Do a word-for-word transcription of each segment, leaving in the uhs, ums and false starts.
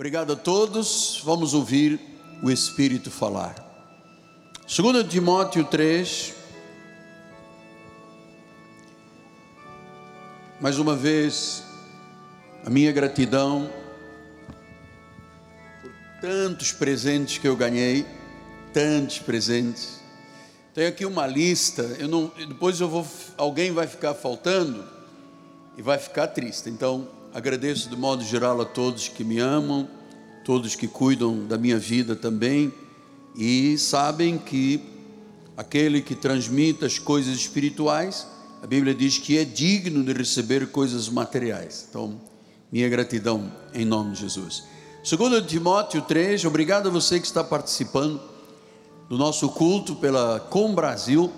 Obrigado a todos. Vamos ouvir o Espírito falar. Segundo Timóteo três. Mais uma vez, a minha gratidão por tantos presentes que eu ganhei, tantos presentes. Tem aqui uma lista, eu não, depois eu vou, alguém vai ficar faltando e vai ficar triste. Então, agradeço de modo geral a todos que me amam, todos que cuidam da minha vida também, e sabem que aquele que transmite as coisas espirituais, a Bíblia diz que é digno de receber coisas materiais. Então, minha gratidão em nome de Jesus. Segundo Timóteo três, obrigado a você que está participando do nosso culto pela ComBrasil,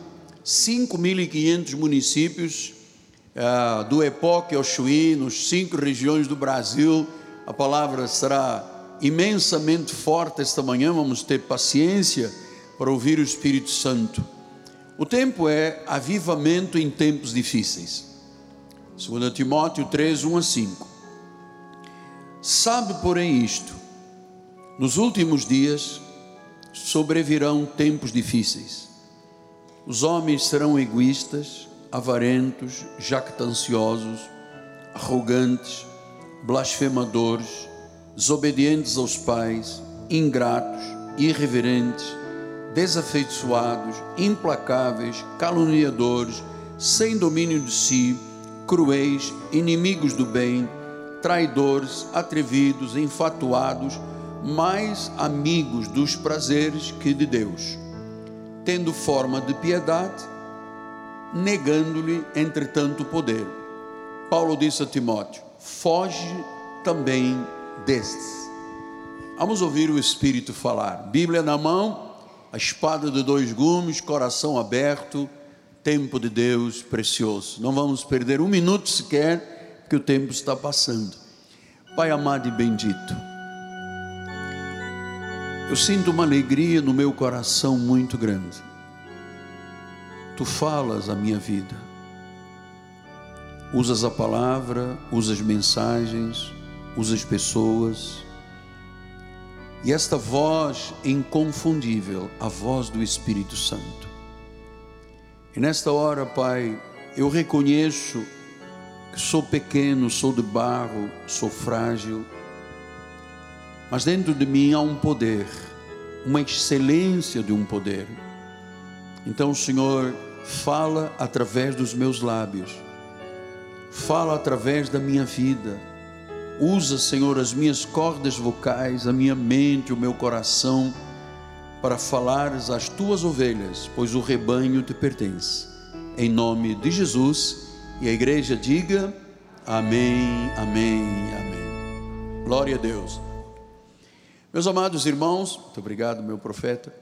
cinco mil e quinhentos municípios, Uh, do Epoque ao Chuí, nos cinco regiões do Brasil. A palavra será imensamente forte esta manhã. Vamos ter paciência para ouvir o Espírito Santo. O tempo é avivamento em tempos difíceis. Segundo Timóteo três, um a cinco. Sabe, porém, isto: nos últimos dias sobrevirão tempos difíceis. Os homens serão egoístas, avarentos, jactanciosos, arrogantes, blasfemadores, desobedientes aos pais, ingratos, irreverentes, desafeiçoados, implacáveis, caluniadores, sem domínio de si, cruéis, inimigos do bem, traidores, atrevidos, enfatuados, mais amigos dos prazeres que de Deus, tendo forma de piedade, negando-lhe, entretanto, o poder. Paulo disse a Timóteo: foge também destes. Vamos ouvir o Espírito falar. Bíblia na mão, a espada de dois gumes, coração aberto, tempo de Deus precioso. Não vamos perder um minuto sequer, porque o tempo está passando. Pai amado e bendito, eu sinto uma alegria no meu coração muito grande. Tu falas a minha vida, usas a palavra, usas mensagens, usas pessoas, e esta voz inconfundível, a voz do Espírito Santo. E nesta hora, Pai, eu reconheço que sou pequeno, sou de barro, sou frágil, mas dentro de mim há um poder, uma excelência de um poder. Então, Senhor, fala através dos meus lábios, fala através da minha vida, usa, Senhor, as minhas cordas vocais, a minha mente, o meu coração, para falares às tuas ovelhas, pois o rebanho te pertence, em nome de Jesus, e a igreja diga, amém, amém, amém, glória a Deus. Meus amados irmãos, muito obrigado, meu profeta,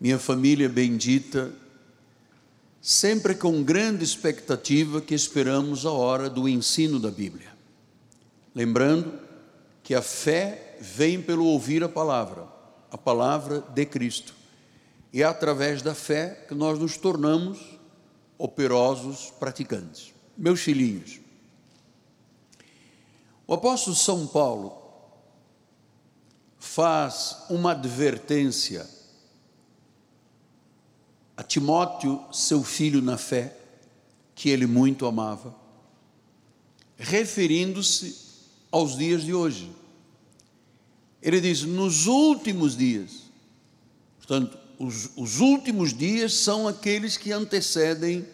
minha família bendita, sempre com grande expectativa que esperamos a hora do ensino da Bíblia. Lembrando que a fé vem pelo ouvir a palavra, a palavra de Cristo. E é através da fé que nós nos tornamos operosos praticantes. Meus filhinhos, o apóstolo São Paulo faz uma advertência a Timóteo, seu filho na fé, que ele muito amava, referindo-se aos dias de hoje. Ele diz, nos últimos dias, portanto, os, os últimos dias são aqueles que antecedem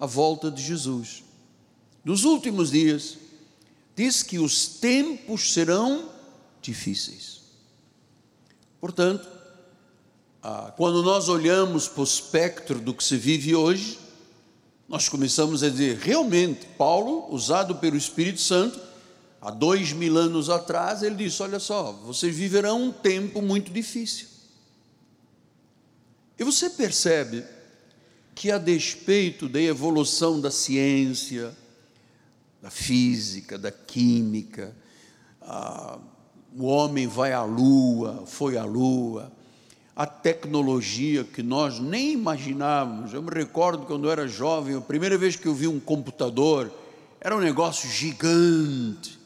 a volta de Jesus. Nos últimos dias, diz que os tempos serão difíceis. Portanto, quando nós olhamos para o espectro do que se vive hoje, nós começamos a dizer, realmente, Paulo, usado pelo Espírito Santo, há dois mil anos atrás, ele disse, olha só, vocês viverão um tempo muito difícil. E você percebe que a despeito da evolução da ciência, da física, da química, a, o homem vai à lua, foi à lua, a tecnologia que nós nem imaginávamos. Eu me recordo quando eu era jovem, a primeira vez que eu vi um computador, era um negócio gigante,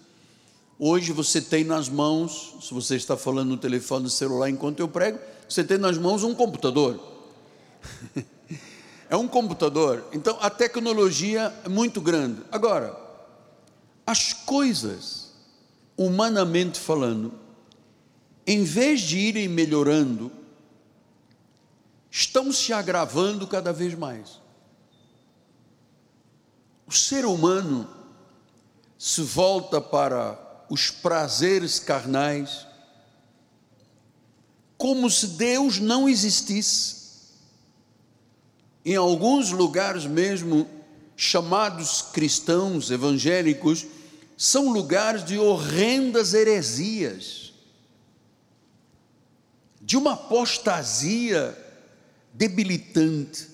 Hoje você tem nas mãos, se você está falando no telefone, no celular, enquanto eu prego, você tem nas mãos um computador. É um computador. Então, a tecnologia é muito grande. Agora, as coisas, humanamente falando, em vez de irem melhorando, estão se agravando cada vez mais. O ser humano se volta para os prazeres carnais, como se Deus não existisse. Em alguns lugares mesmo, chamados cristãos evangélicos, são lugares de horrendas heresias, de uma apostasia debilitante.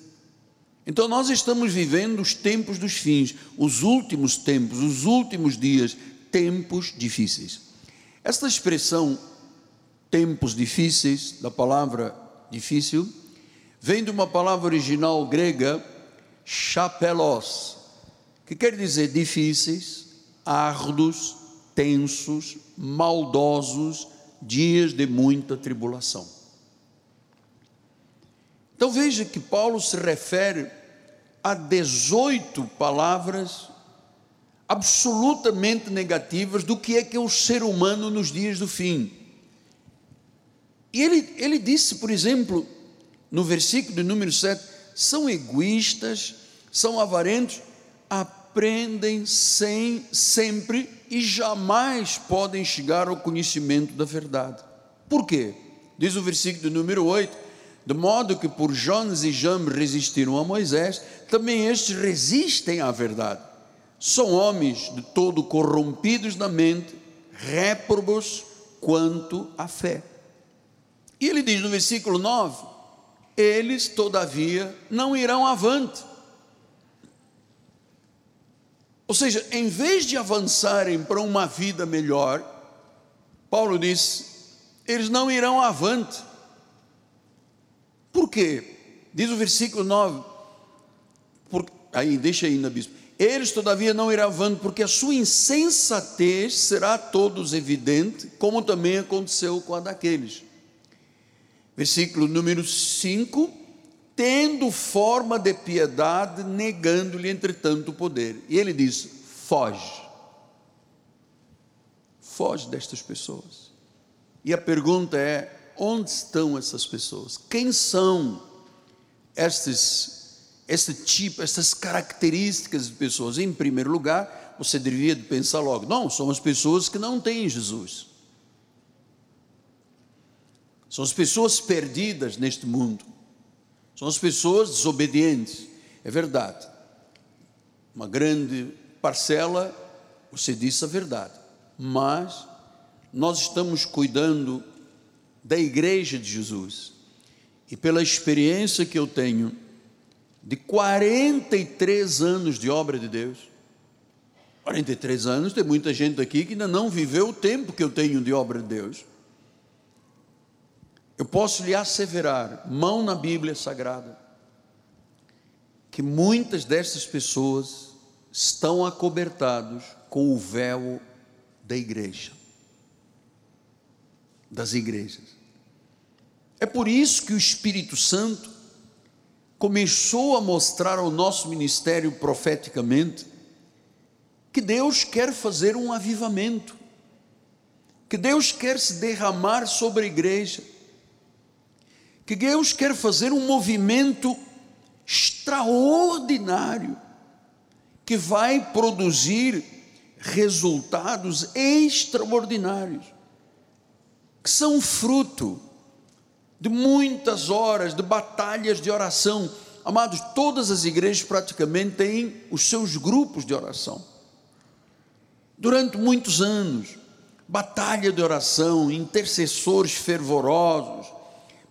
Então nós estamos vivendo os tempos dos fins, os últimos tempos, os últimos dias, tempos difíceis. Esta expressão, tempos difíceis, da palavra difícil, vem de uma palavra original grega, chapelos, que quer dizer difíceis, árduos, tensos, maldosos, dias de muita tribulação. Então veja que Paulo se refere a dezoito palavras absolutamente negativas do que é que é o ser humano nos dias do fim. E ele, ele disse, por exemplo, no versículo de número sete, são egoístas, são avarentos, aprendem sem, sempre e jamais podem chegar ao conhecimento da verdade. Por quê? Diz o versículo de número oito, de modo que por Jones e Jambre resistiram a Moisés, também estes resistem à verdade. São homens de todo corrompidos na mente, réprobos quanto à fé. E ele diz no versículo nove, eles, todavia, não irão avante. Ou seja, em vez de avançarem para uma vida melhor, Paulo disse, eles não irão avante. Por quê? Diz o versículo nove, por, aí, deixa aí, na bispo, eles, todavia, não irão avante, porque a sua insensatez será a todos evidente, como também aconteceu com a daqueles. Versículo número cinco, tendo forma de piedade, negando-lhe entretanto o poder. E ele diz, foge, foge destas pessoas. E a pergunta é, onde estão essas pessoas? Quem são estes, este tipo, essas características de pessoas? Em primeiro lugar, você deveria pensar logo, não, são as pessoas que não têm Jesus. São as pessoas perdidas neste mundo, são as pessoas desobedientes, é verdade, uma grande parcela, você disse a verdade, mas nós estamos cuidando da igreja de Jesus, e pela experiência que eu tenho, de quarenta e três anos de obra de Deus, quarenta e três anos, tem muita gente aqui que ainda não viveu o tempo que eu tenho de obra de Deus. Eu posso lhe asseverar, mão na Bíblia Sagrada, que muitas dessas pessoas estão acobertadas com o véu da igreja, das igrejas. É por isso que o Espírito Santo começou a mostrar ao nosso ministério profeticamente que Deus quer fazer um avivamento, que Deus quer se derramar sobre a igreja, que Deus quer fazer um movimento extraordinário, que vai produzir resultados extraordinários, que são fruto de muitas horas, de batalhas de oração. Amados, todas as igrejas praticamente têm os seus grupos de oração, durante muitos anos, batalha de oração, intercessores fervorosos,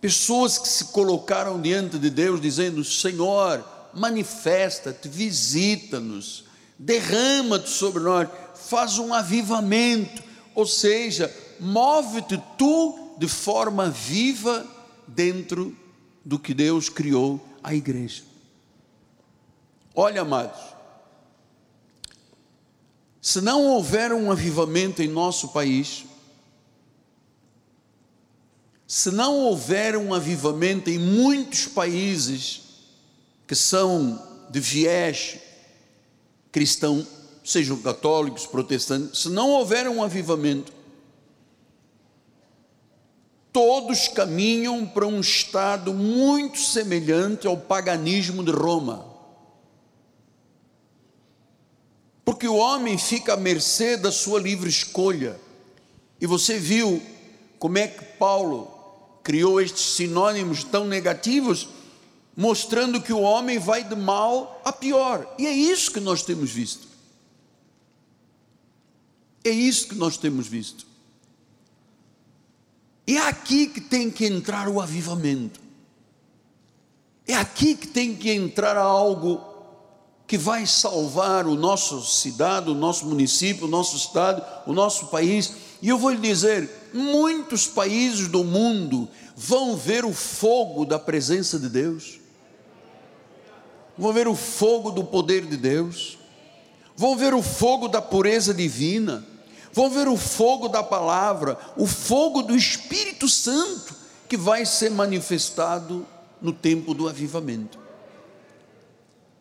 pessoas que se colocaram diante de Deus dizendo, Senhor, manifesta-te, visita-nos, derrama-te sobre nós, faz um avivamento, ou seja, move-te tu de forma viva dentro do que Deus criou a igreja. Olha, amados, Se não houver um avivamento em nosso país, se não houver um avivamento em muitos países que são de viés cristão, sejam católicos, protestantes, se não houver um avivamento, todos caminham para um estado muito semelhante ao paganismo de Roma, porque o homem fica à mercê da sua livre escolha. E você viu como é que Paulo criou estes sinônimos tão negativos, mostrando que o homem vai de mal a pior, e é isso que nós temos visto, é isso que nós temos visto, e é aqui que tem que entrar o avivamento, é aqui que tem que entrar algo que vai salvar o nosso cidade, o nosso município, o nosso estado, o nosso país. E eu vou lhe dizer, muitos países do mundo vão ver o fogo da presença de Deus, vão ver o fogo do poder de Deus, vão ver o fogo da pureza divina, vão ver o fogo da palavra, o fogo do Espírito Santo, que vai ser manifestado no tempo do avivamento.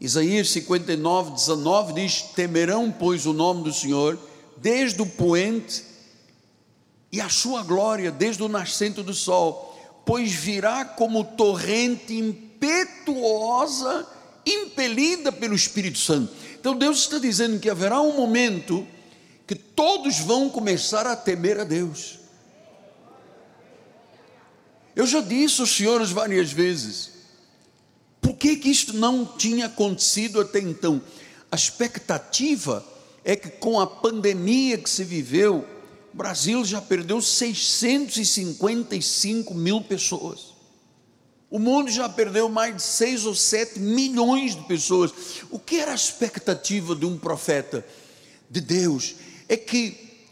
Isaías cinquenta e nove, dezenove diz: temerão pois o nome do Senhor desde o poente e a sua glória desde o nascente do sol, pois virá como torrente impetuosa, impelida pelo Espírito Santo. Então Deus está dizendo que haverá um momento que todos vão começar a temer a Deus. Eu já disse aos senhores várias vezes, por que que isto não tinha acontecido até então? A expectativa é que com a pandemia que se viveu, o Brasil já perdeu seiscentos e cinquenta e cinco mil pessoas, o mundo já perdeu mais de seis ou sete milhões de pessoas. O que era a expectativa de um profeta de Deus? É que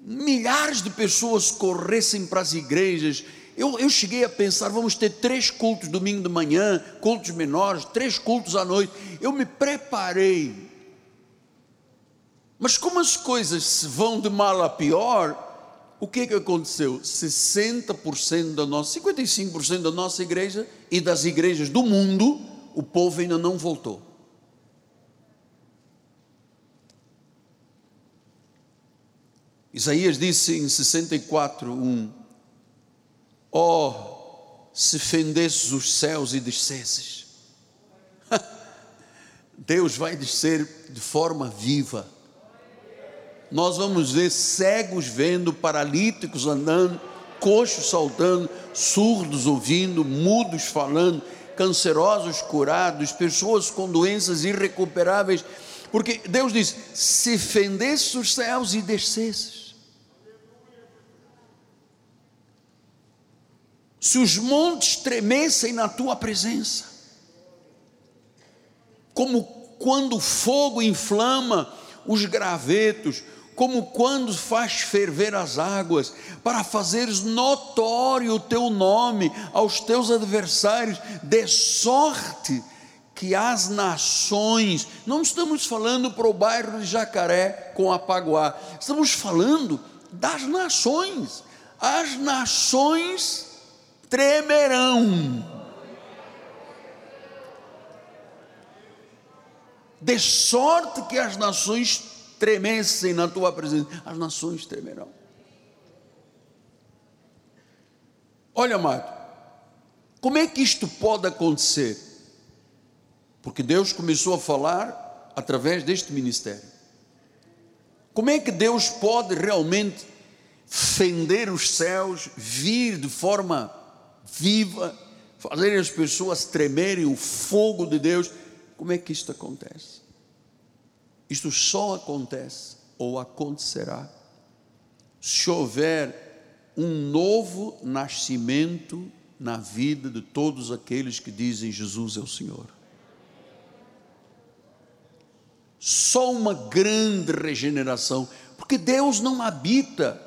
milhares de pessoas corressem para as igrejas. Eu, eu cheguei a pensar, vamos ter três cultos domingo de manhã, cultos menores, três cultos à noite. Eu me preparei, mas como as coisas se vão de mal a pior, o que é que aconteceu? sessenta por cento da nossa, cinquenta e cinco por cento da nossa igreja e das igrejas do mundo, o povo ainda não voltou. Isaías disse em sessenta e quatro, um: ó, oh, se fendesses os céus e descesses. Deus vai descer de forma viva, nós vamos ver cegos vendo, paralíticos andando, coxos saltando, surdos ouvindo, mudos falando, cancerosos curados, pessoas com doenças irrecuperáveis, porque Deus diz, se fendesses os céus e descesses. Se os montes tremessem na tua presença, como quando o fogo inflama os gravetos, como quando faz ferver as águas, para fazeres notório o teu nome aos teus adversários, de sorte que as nações, não estamos falando para o bairro de Jacaré com Apaguá, estamos falando das nações, as nações tremerão, de sorte que as nações tremessem na tua presença. As nações tremerão. Olha, amado, como é que isto pode acontecer? Porque Deus começou a falar através deste ministério. Como é que Deus pode realmente fender os céus, vir de forma viva, fazerem as pessoas tremerem, o fogo de Deus? Como é que isto acontece? Isto só acontece, ou acontecerá, se houver um novo nascimento na vida de todos aqueles que dizem Jesus é o Senhor. Só uma grande regeneração, porque Deus não habita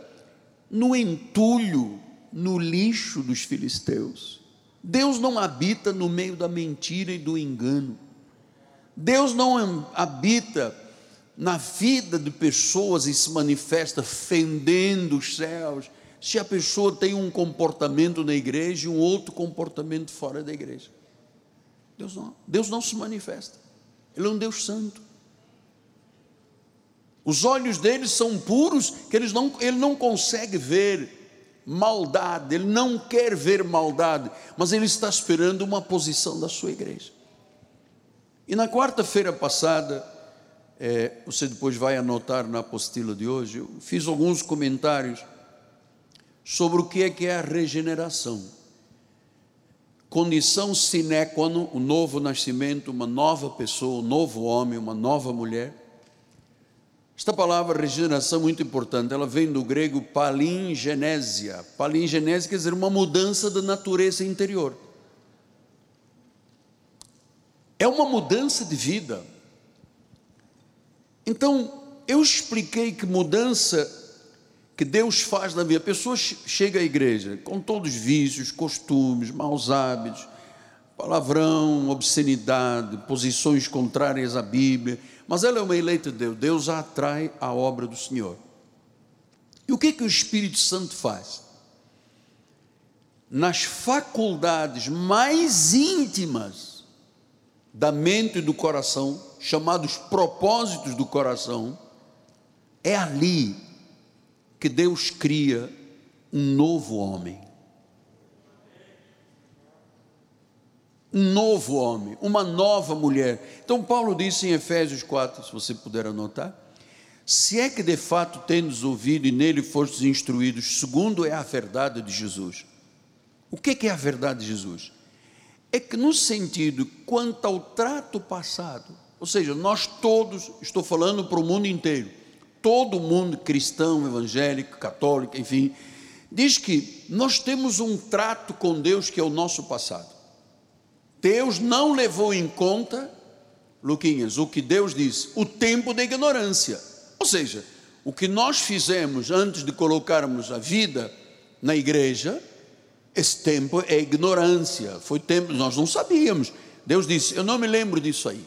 no entulho, no lixo dos filisteus. Deus não habita no meio da mentira e do engano. Deus não habita na vida de pessoas e se manifesta fendendo os céus, se a pessoa tem um comportamento na igreja e um outro comportamento fora da igreja. Deus não, Deus não se manifesta. Ele é um Deus santo. Os olhos dele são puros, que eles não, ele não consegue ver maldade, ele não quer ver maldade, mas ele está esperando uma posição da sua igreja. E na quarta-feira passada, é, você depois vai anotar na apostila de hoje, eu fiz alguns comentários sobre o que é que é a regeneração. Condição sine qua non, um novo nascimento, uma nova pessoa, um novo homem, uma nova mulher. Esta palavra regeneração é muito importante, ela vem do grego palingenésia. Palingenésia quer dizer uma mudança da natureza interior. É uma mudança de vida. Então, eu expliquei que mudança que Deus faz na vida. A pessoa chega à igreja com todos os vícios, costumes, maus hábitos, palavrão, obscenidade, posições contrárias à Bíblia, mas ela é uma eleita de Deus, Deus a atrai à obra do Senhor. E o que é que o Espírito Santo faz? Nas faculdades mais íntimas da mente e do coração, chamados propósitos do coração, é ali que Deus cria um novo homem. Um novo homem, uma nova mulher. Então Paulo disse em Efésios quatro, se você puder anotar: se é que de fato tendes ouvido e nele fostes instruídos, segundo é a verdade de Jesus. O que é, que é a verdade de Jesus? É que no sentido quanto ao trato passado, ou seja, nós todos, estou falando para o mundo inteiro, todo mundo cristão, evangélico, católico, enfim, diz que nós temos um trato com Deus que é o nosso passado. Deus não levou em conta, Luquinhas, o que Deus disse, o tempo da ignorância, ou seja, o que nós fizemos antes de colocarmos a vida na igreja, esse tempo é ignorância, foi tempo, nós não sabíamos, Deus disse, eu não me lembro disso aí.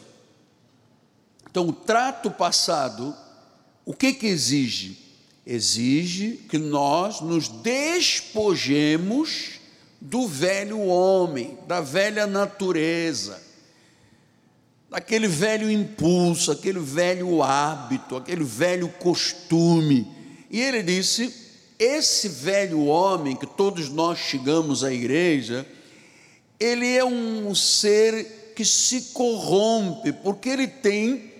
Então o trato passado, o que que exige? Exige que nós nos despojemos do velho homem, da velha natureza, daquele velho impulso, aquele velho hábito, aquele velho costume. E ele disse, esse velho homem que todos nós chegamos à igreja, ele é um ser que se corrompe, porque ele tem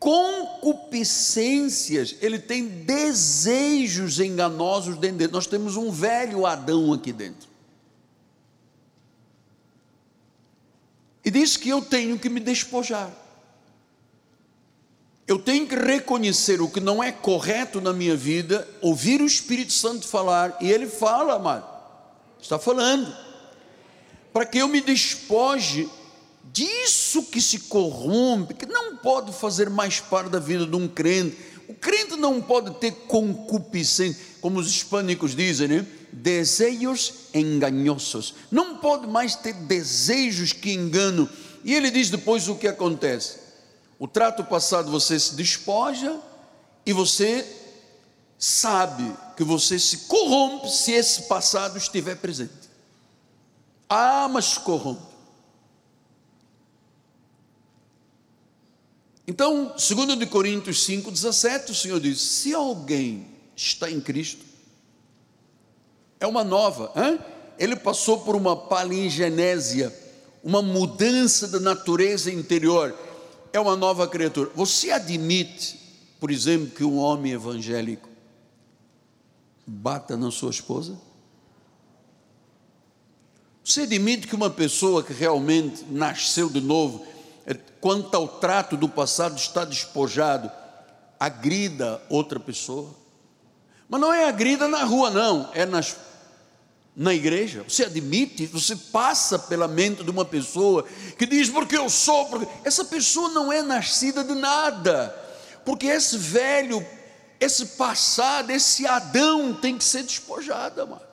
concupiscências, ele tem desejos enganosos dentro dele. Nós temos um velho Adão aqui dentro. E diz que eu tenho que me despojar, eu tenho que reconhecer o que não é correto na minha vida, ouvir o Espírito Santo falar, e ele fala, amado, está falando, para que eu me despoje disso que se corrompe, que não pode fazer mais parte da vida de um crente. O crente não pode ter concupiscência, como os hispânicos dizem, né? Desejos enganosos, não pode mais ter desejos que enganam. E ele diz depois o que acontece: o trato passado você se despoja e você sabe que você se corrompe se esse passado estiver presente. Ah, mas se corrompe. Então, segundo Coríntios cinco, dezessete, o Senhor diz, se alguém está em Cristo, é uma nova, hein? Ele passou por uma palingenésia, uma mudança da natureza interior, é uma nova criatura. Você admite, por exemplo, que um homem evangélico bata na sua esposa? Você admite que uma pessoa que realmente nasceu de novo, quanto ao trato do passado está despojado, agrida outra pessoa? Mas não é agrida na rua não, é nas, na igreja. Você admite, você passa pela mente de uma pessoa que diz, porque eu sou, porque... essa pessoa não é nascida de nada, porque esse velho, esse passado, esse Adão tem que ser despojado, amado.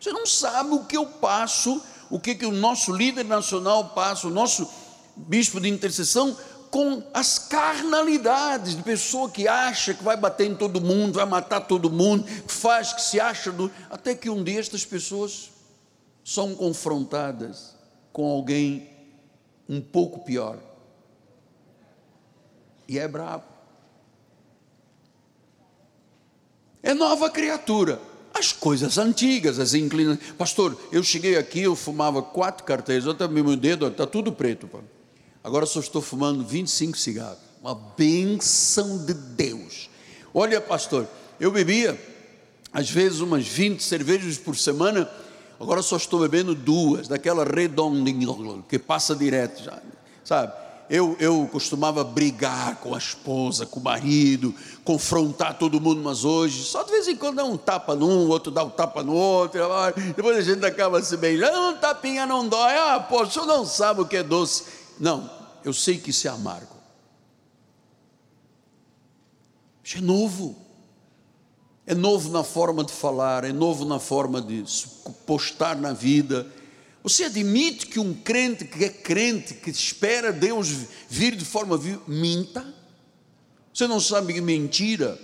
Você não sabe o que eu passo, o que, que o nosso líder nacional passa, o nosso bispo de intercessão com as carnalidades de pessoa que acha que vai bater em todo mundo, vai matar todo mundo, que faz, que se acha do... até que um dia estas pessoas são confrontadas com alguém um pouco pior, e é brabo, é nova criatura. As coisas antigas, as inclinações. Pastor, eu cheguei aqui, eu fumava quatro carteiras, eu também, meu dedo está tudo preto, pô. Agora só estou fumando vinte e cinco cigarros, uma benção de Deus. Olha, pastor, eu bebia, às vezes, umas vinte cervejas por semana, agora só estou bebendo duas, daquela redondinha, que passa direto, já, sabe? Eu, eu costumava brigar com a esposa, com o marido, confrontar todo mundo, mas hoje, só de vez em quando dá um tapa num, o outro dá um tapa no outro, depois a gente acaba se beijando, um tapinha não dói, ah, pô, o senhor não sabe o que é doce. Não, eu sei que isso é amargo. Isso é novo. É novo na forma de falar, é novo na forma de se postar na vida. Você admite que um crente que é crente, que espera Deus vir de forma vil, minta? Você não sabe que mentira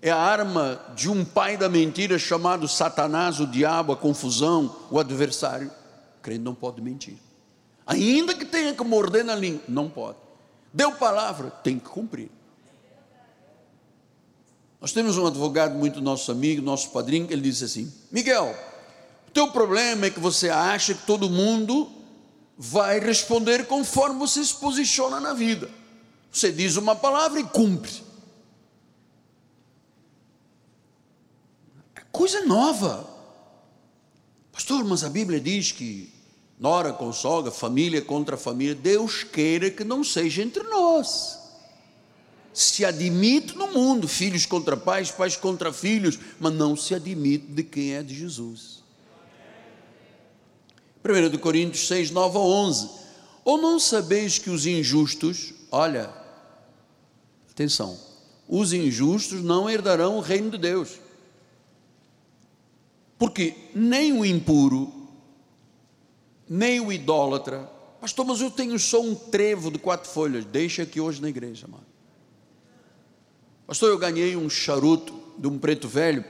é a arma de um pai da mentira chamado Satanás, o diabo, a confusão, o adversário? O crente não pode mentir, ainda que tenha que morder na língua, não pode. Deu palavra, tem que cumprir. Nós temos um advogado muito nosso amigo, nosso padrinho, que ele disse assim: Miguel, o teu problema é que você acha que todo mundo vai responder conforme você se posiciona na vida. Você diz uma palavra e cumpre. É coisa nova. Pastor, mas a Bíblia diz que nora com sogra, família contra família, Deus queira que não seja entre nós. Se admite no mundo, filhos contra pais, pais contra filhos, mas não se admite de quem é de Jesus. primeiro Coríntios seis, nove a onze, ou não sabeis que os injustos, olha, atenção, os injustos não herdarão o reino de Deus, porque nem o impuro, nem o idólatra, pastor, mas eu tenho só um trevo de quatro folhas, deixa aqui hoje na igreja, mano. Pastor, eu ganhei um charuto de um preto velho,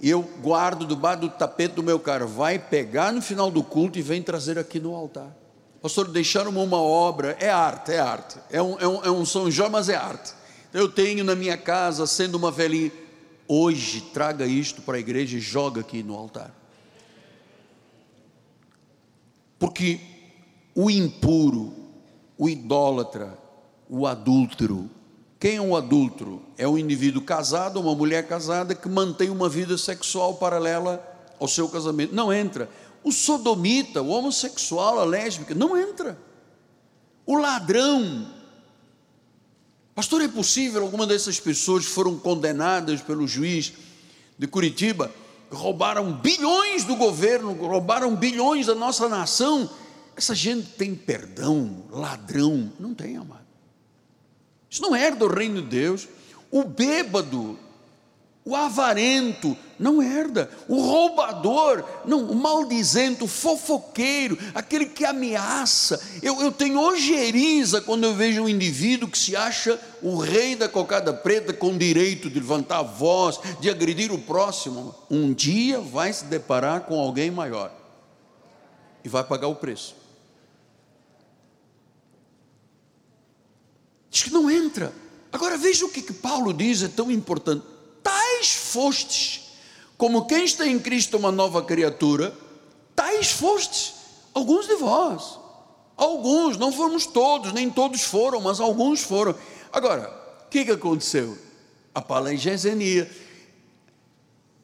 e eu guardo debaixo do tapete do meu carro, vai pegar no final do culto e vem trazer aqui no altar. Pastor, deixaram-me uma obra, é arte, é arte, é um, é um, é um São João, mas é arte. Eu tenho na minha casa, sendo uma velhinha, hoje traga isto para a igreja e joga aqui no altar. Porque o impuro, o idólatra, o adúltero. Quem é um adúltero? É um indivíduo casado, uma mulher casada que mantém uma vida sexual paralela ao seu casamento, não entra. O sodomita, o homossexual, a lésbica, não entra. O ladrão, pastor, é possível, alguma dessas pessoas foram condenadas pelo juiz de Curitiba, roubaram bilhões do governo, roubaram bilhões da nossa nação, essa gente tem perdão? Ladrão, não tem, amado. Isso não herda o reino de Deus. O bêbado, o avarento, não herda. O roubador, não. O maldizente, o fofoqueiro, aquele que ameaça. Eu, eu tenho ojeriza quando eu vejo um indivíduo que se acha o rei da cocada preta, com direito de levantar a voz, de agredir o próximo. Um dia vai se deparar com alguém maior e vai pagar o preço. Diz que não entra. Agora veja o que, que Paulo diz, é tão importante: tais fostes, como quem está em Cristo uma nova criatura, tais fostes, alguns de vós, alguns, não fomos todos, nem todos foram, mas alguns foram. Agora, o que, que aconteceu? A palingesenia,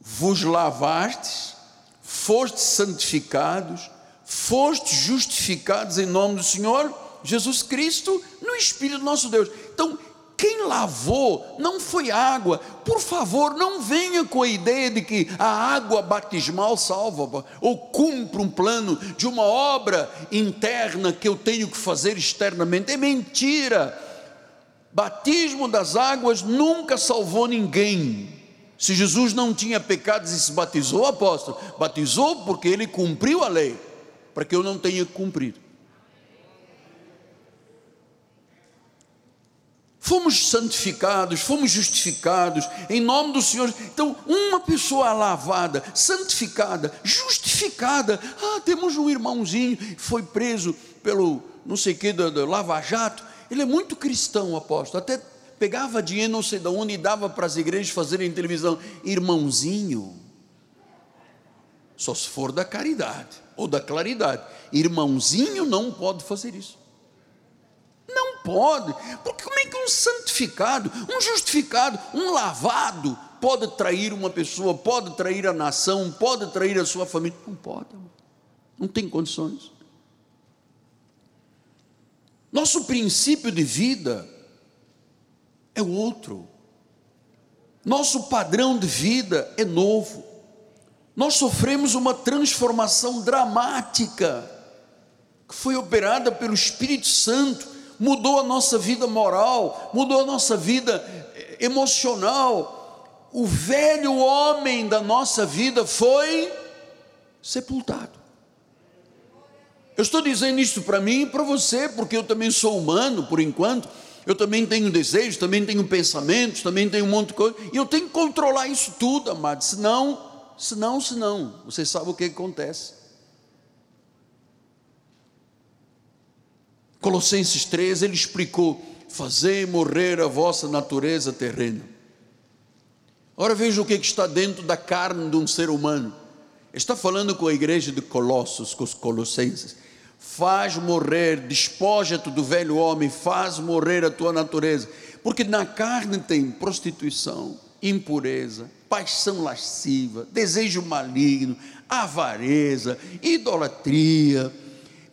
vos lavastes, fostes santificados, fostes justificados em nome do Senhor Jesus Cristo, no Espírito do nosso Deus. Então, quem lavou não foi água. Por favor, não venha com a ideia de que a água batismal salva, ou cumpre um plano de uma obra interna que eu tenho que fazer externamente. É mentira. Batismo das águas nunca salvou ninguém. Se Jesus não tinha pecados e se batizou, apóstolo, batizou porque ele cumpriu a lei, para que eu não tenha que cumprir. fomos santificados, fomos justificados em nome do Senhor. Então, uma pessoa lavada, santificada, justificada. Ah, temos um irmãozinho que foi preso pelo não sei o que, do, do Lava Jato. Ele é muito cristão, apóstolo, até pegava dinheiro não sei de onde e dava para as igrejas fazerem televisão. Irmãozinho, só se for da caridade ou da claridade. Irmãozinho não pode fazer isso. Não pode, porque como é que um santificado, um justificado, um lavado pode trair uma pessoa, pode trair a nação, pode trair a sua família? Não pode, não tem condições. Nosso princípio de vida é outro, nosso padrão de vida é novo, nós sofremos uma transformação dramática, que foi operada pelo Espírito Santo, mudou a nossa vida moral, mudou a nossa vida emocional. O velho homem da nossa vida foi sepultado. Eu estou dizendo isso para mim e para você, porque eu também sou humano, por enquanto. Eu também tenho desejos, também tenho pensamentos, também tenho um monte de coisa, e eu tenho que controlar isso tudo, amado, senão, senão, senão, você sabe o que acontece. Colossenses três, ele explicou: fazei morrer a vossa natureza terrena. Ora, veja o que está dentro da carne de um ser humano. Está falando com a igreja de Colossos, com os colossenses. Faz morrer, despoja-te do velho homem, faz morrer a tua natureza, porque na carne tem prostituição, impureza, paixão lasciva, desejo maligno, avareza, idolatria.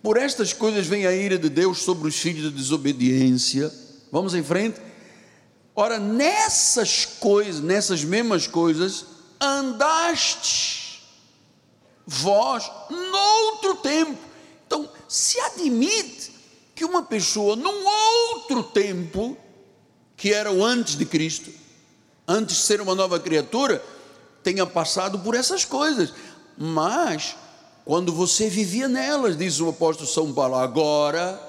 Por estas coisas vem a ira de Deus sobre os filhos da desobediência. Vamos em frente. Ora, nessas coisas, nessas mesmas coisas, andastes vós noutro tempo. Então, se admite que uma pessoa num outro tempo, que era o antes de Cristo, antes de ser uma nova criatura, tenha passado por essas coisas, mas quando você vivia nelas, diz o apóstolo São Paulo. Agora,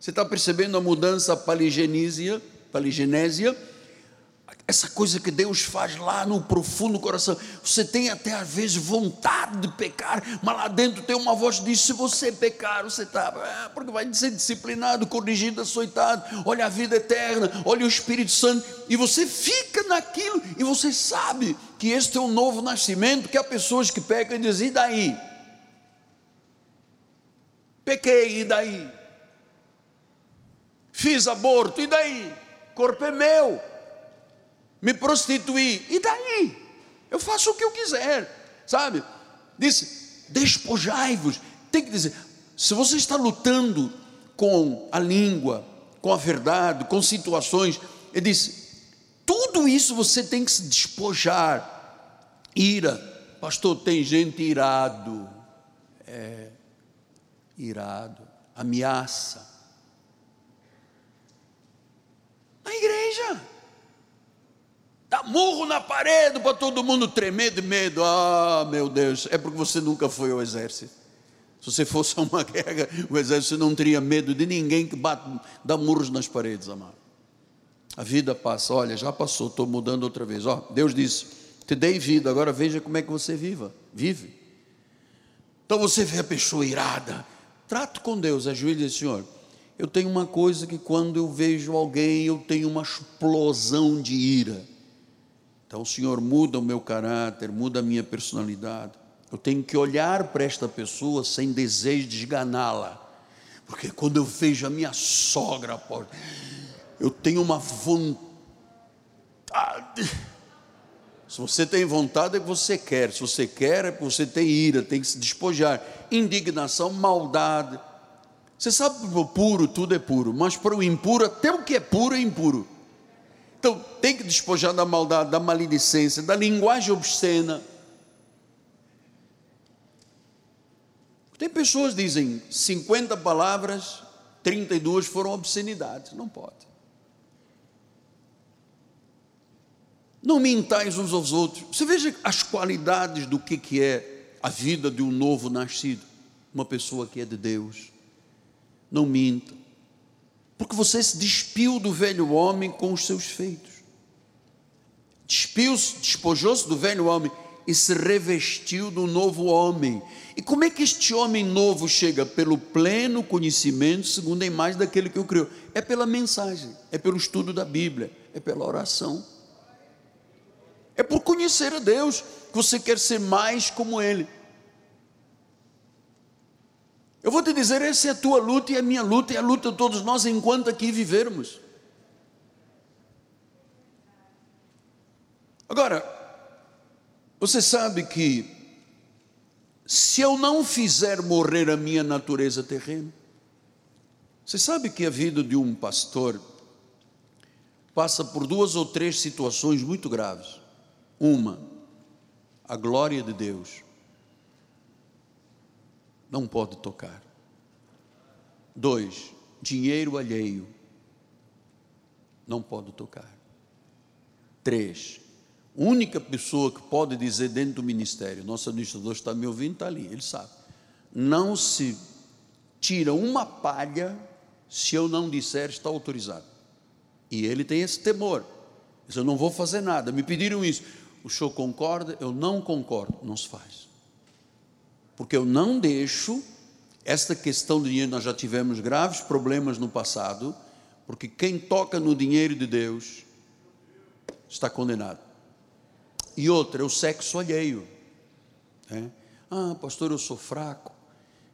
você está percebendo a mudança paligenesia, paligenésia, essa coisa que Deus faz lá no profundo coração. Você tem até às vezes vontade de pecar, mas lá dentro tem uma voz que diz: se você pecar, você está, ah, porque vai ser disciplinado, corrigido, açoitado, olha a vida eterna, olha o Espírito Santo, e você fica naquilo, e você sabe que este é um novo nascimento, que há pessoas que pecam e dizem: e daí? Pequei, e daí? Fiz aborto, e daí? Corpo é meu. Me prostituí, e daí? Eu faço o que eu quiser, sabe? Disse: despojai-vos. Tem que dizer, se você está lutando com a língua, com a verdade, com situações, ele disse, tudo isso você tem que se despojar. Ira, pastor, tem gente irado, é, irado, ameaça, a igreja dá murro na parede para todo mundo tremer de medo. Ah, meu Deus, é porque você nunca foi ao exército. Se você fosse a uma guerra, o exército não teria medo de ninguém que bate, dá murros nas paredes, amado. A vida passa, olha, já passou, estou mudando outra vez. Ó, Deus disse, te dei vida, agora veja como é que você viva, vive. Então você vê a pessoa irada, trato com Deus, ajoelha e diz: Senhor, eu tenho uma coisa que quando eu vejo alguém, eu tenho uma explosão de ira. Então o Senhor muda o meu caráter, muda a minha personalidade, eu tenho que olhar para esta pessoa sem desejo de esganá-la, porque quando eu vejo a minha sogra, eu tenho uma vontade. Se você tem vontade é que você quer, se você quer é que você tem ira, tem que se despojar, indignação, maldade. Você sabe que para o puro tudo é puro, mas para o impuro até o que é puro é impuro. Então, tem que despojar da maldade, da maledicência, da linguagem obscena. Tem pessoas que dizem, cinquenta palavras, trinta e duas foram obscenidades. Não pode. Não mintais uns aos outros. Você veja as qualidades do que, que é a vida de um novo nascido. Uma pessoa que é de Deus. Não minta. porque você se despiu do velho homem com os seus feitos, despiu-se, despojou-se do velho homem e se revestiu do novo homem. E como é que este homem novo chega? Pelo pleno conhecimento, segundo a imagem daquele que o criou. É pela mensagem, é pelo estudo da Bíblia, é pela oração, é por conhecer a Deus, que você quer ser mais como Ele. Eu vou te dizer, essa é a tua luta e a minha luta, e a luta de todos nós, enquanto aqui vivermos. Agora, você sabe que, se eu não fizer morrer a minha natureza terrena, você sabe que a vida de um pastor passa por duas ou três situações muito graves. Uma, a glória de Deus não pode tocar. Dois, dinheiro alheio não pode tocar. Três, única pessoa que pode dizer dentro do ministério, nosso administrador está me ouvindo, está ali, ele sabe, não se tira uma palha se eu não disser está autorizado. E ele tem esse temor, diz, eu não vou fazer nada, me pediram isso, o senhor concorda? Eu não concordo, não se faz. Porque eu não deixo esta questão do dinheiro. Nós já tivemos graves problemas no passado, porque quem toca no dinheiro de Deus está condenado. E outra, é o sexo alheio, né? Ah, pastor, eu sou fraco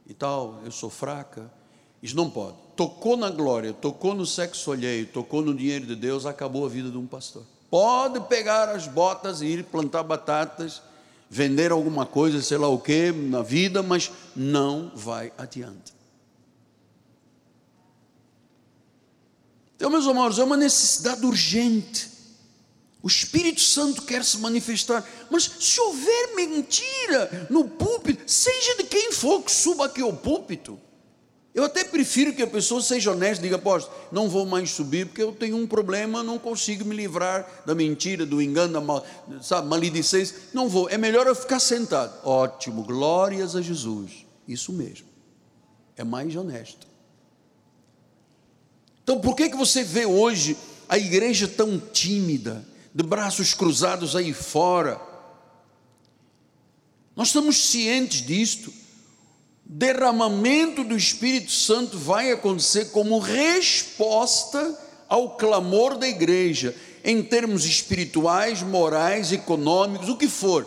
e tal, eu sou fraca. Isso não pode. Tocou na glória, tocou no sexo alheio, tocou no dinheiro de Deus, acabou a vida de um pastor. Pode pegar as botas e ir plantar batatas, vender alguma coisa, sei lá o que, na vida, mas não vai adiante. Então, meus amados, é uma necessidade urgente. O Espírito Santo quer se manifestar, mas se houver mentira no púlpito, seja de quem for que suba aqui ao púlpito, eu até prefiro que a pessoa seja honesta, diga, apóstolo, não vou mais subir, porque eu tenho um problema, não consigo me livrar da mentira, do engano, da mal, sabe, maledicência, não vou, é melhor eu ficar sentado. Ótimo, glórias a Jesus, isso mesmo, é mais honesto. Então, por que que você vê hoje a igreja tão tímida, de braços cruzados aí fora? Nós estamos cientes disto. Derramamento do Espírito Santo vai acontecer como resposta ao clamor da igreja, em termos espirituais, morais, econômicos, o que for,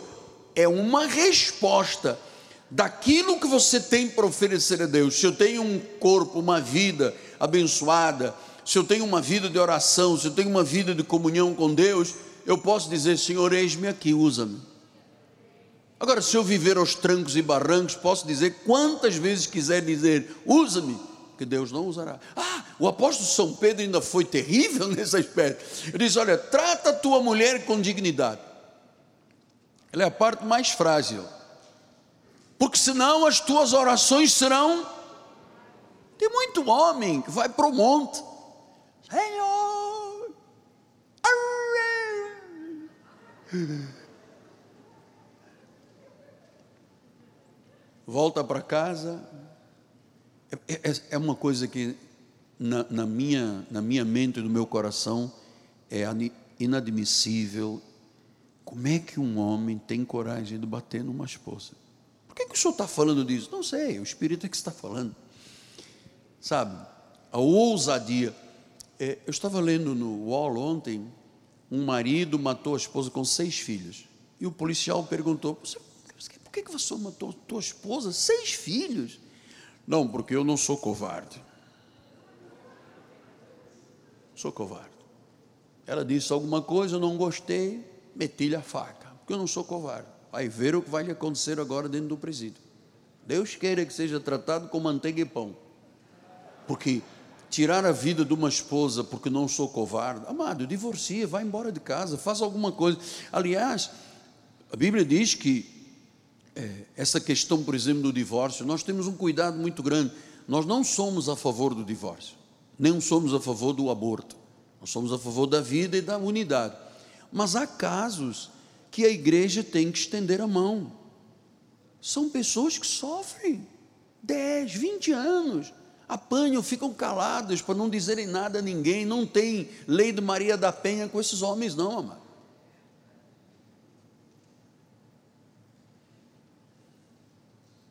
é uma resposta daquilo que você tem para oferecer a Deus. Se eu tenho um corpo, uma vida abençoada, se eu tenho uma vida de oração, se eu tenho uma vida de comunhão com Deus, eu posso dizer, Senhor, eis-me aqui, usa-me. Agora, se eu viver aos trancos e barrancos, posso dizer quantas vezes quiser dizer, usa-me, que Deus não usará. Ah, o apóstolo São Pedro ainda foi terrível nesse aspecto. Ele diz, olha, trata a tua mulher com dignidade. Ela é a parte mais frágil, porque senão as tuas orações serão... Tem muito homem que vai para o monte, Senhor, arre... volta para casa. É, é, é uma coisa que na, na, minha, na minha mente e no meu coração é inadmissível. Como é que um homem tem coragem de bater numa esposa? Por que que o senhor está falando disso? Não sei, o Espírito é que está falando, sabe, a ousadia. É, eu estava lendo no U O L ontem, um marido matou a esposa com seis filhos, e o policial perguntou, você por que que você matou tua esposa, seis filhos? Não, porque eu não sou covarde. Sou covarde. Ela disse alguma coisa, eu não gostei, meti-lhe a faca, porque eu não sou covarde. Vai ver o que vai lhe acontecer agora dentro do presídio. Deus queira que seja tratado com manteiga e pão. Porque tirar a vida de uma esposa porque não sou covarde, amado, divorcia, vai embora de casa, faz alguma coisa. Aliás, a Bíblia diz que É, essa questão, por exemplo, do divórcio, nós temos um cuidado muito grande. Nós não somos a favor do divórcio, nem somos a favor do aborto, nós somos a favor da vida e da unidade, mas há casos que a igreja tem que estender a mão. São pessoas que sofrem dez, vinte anos, apanham, ficam calados para não dizerem nada a ninguém. Não tem lei do Maria da Penha com esses homens não, amado.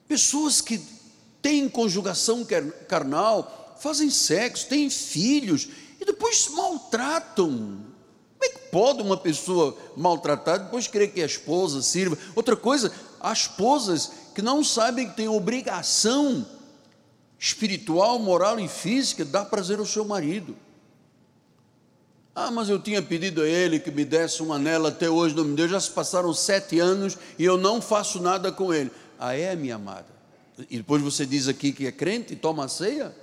Pessoas que têm conjugação carnal, fazem sexo, têm filhos e depois maltratam. Como é que pode uma pessoa maltratar, depois querer que a esposa sirva? Outra coisa, as esposas que não sabem que têm obrigação espiritual, moral e física, dá prazer ao seu marido. Ah, mas eu tinha pedido a ele que me desse um anel, até hoje não me deu, já se passaram sete anos e eu não faço nada com ele. Ah, é, minha amada? E depois você diz aqui que é crente e toma a ceia?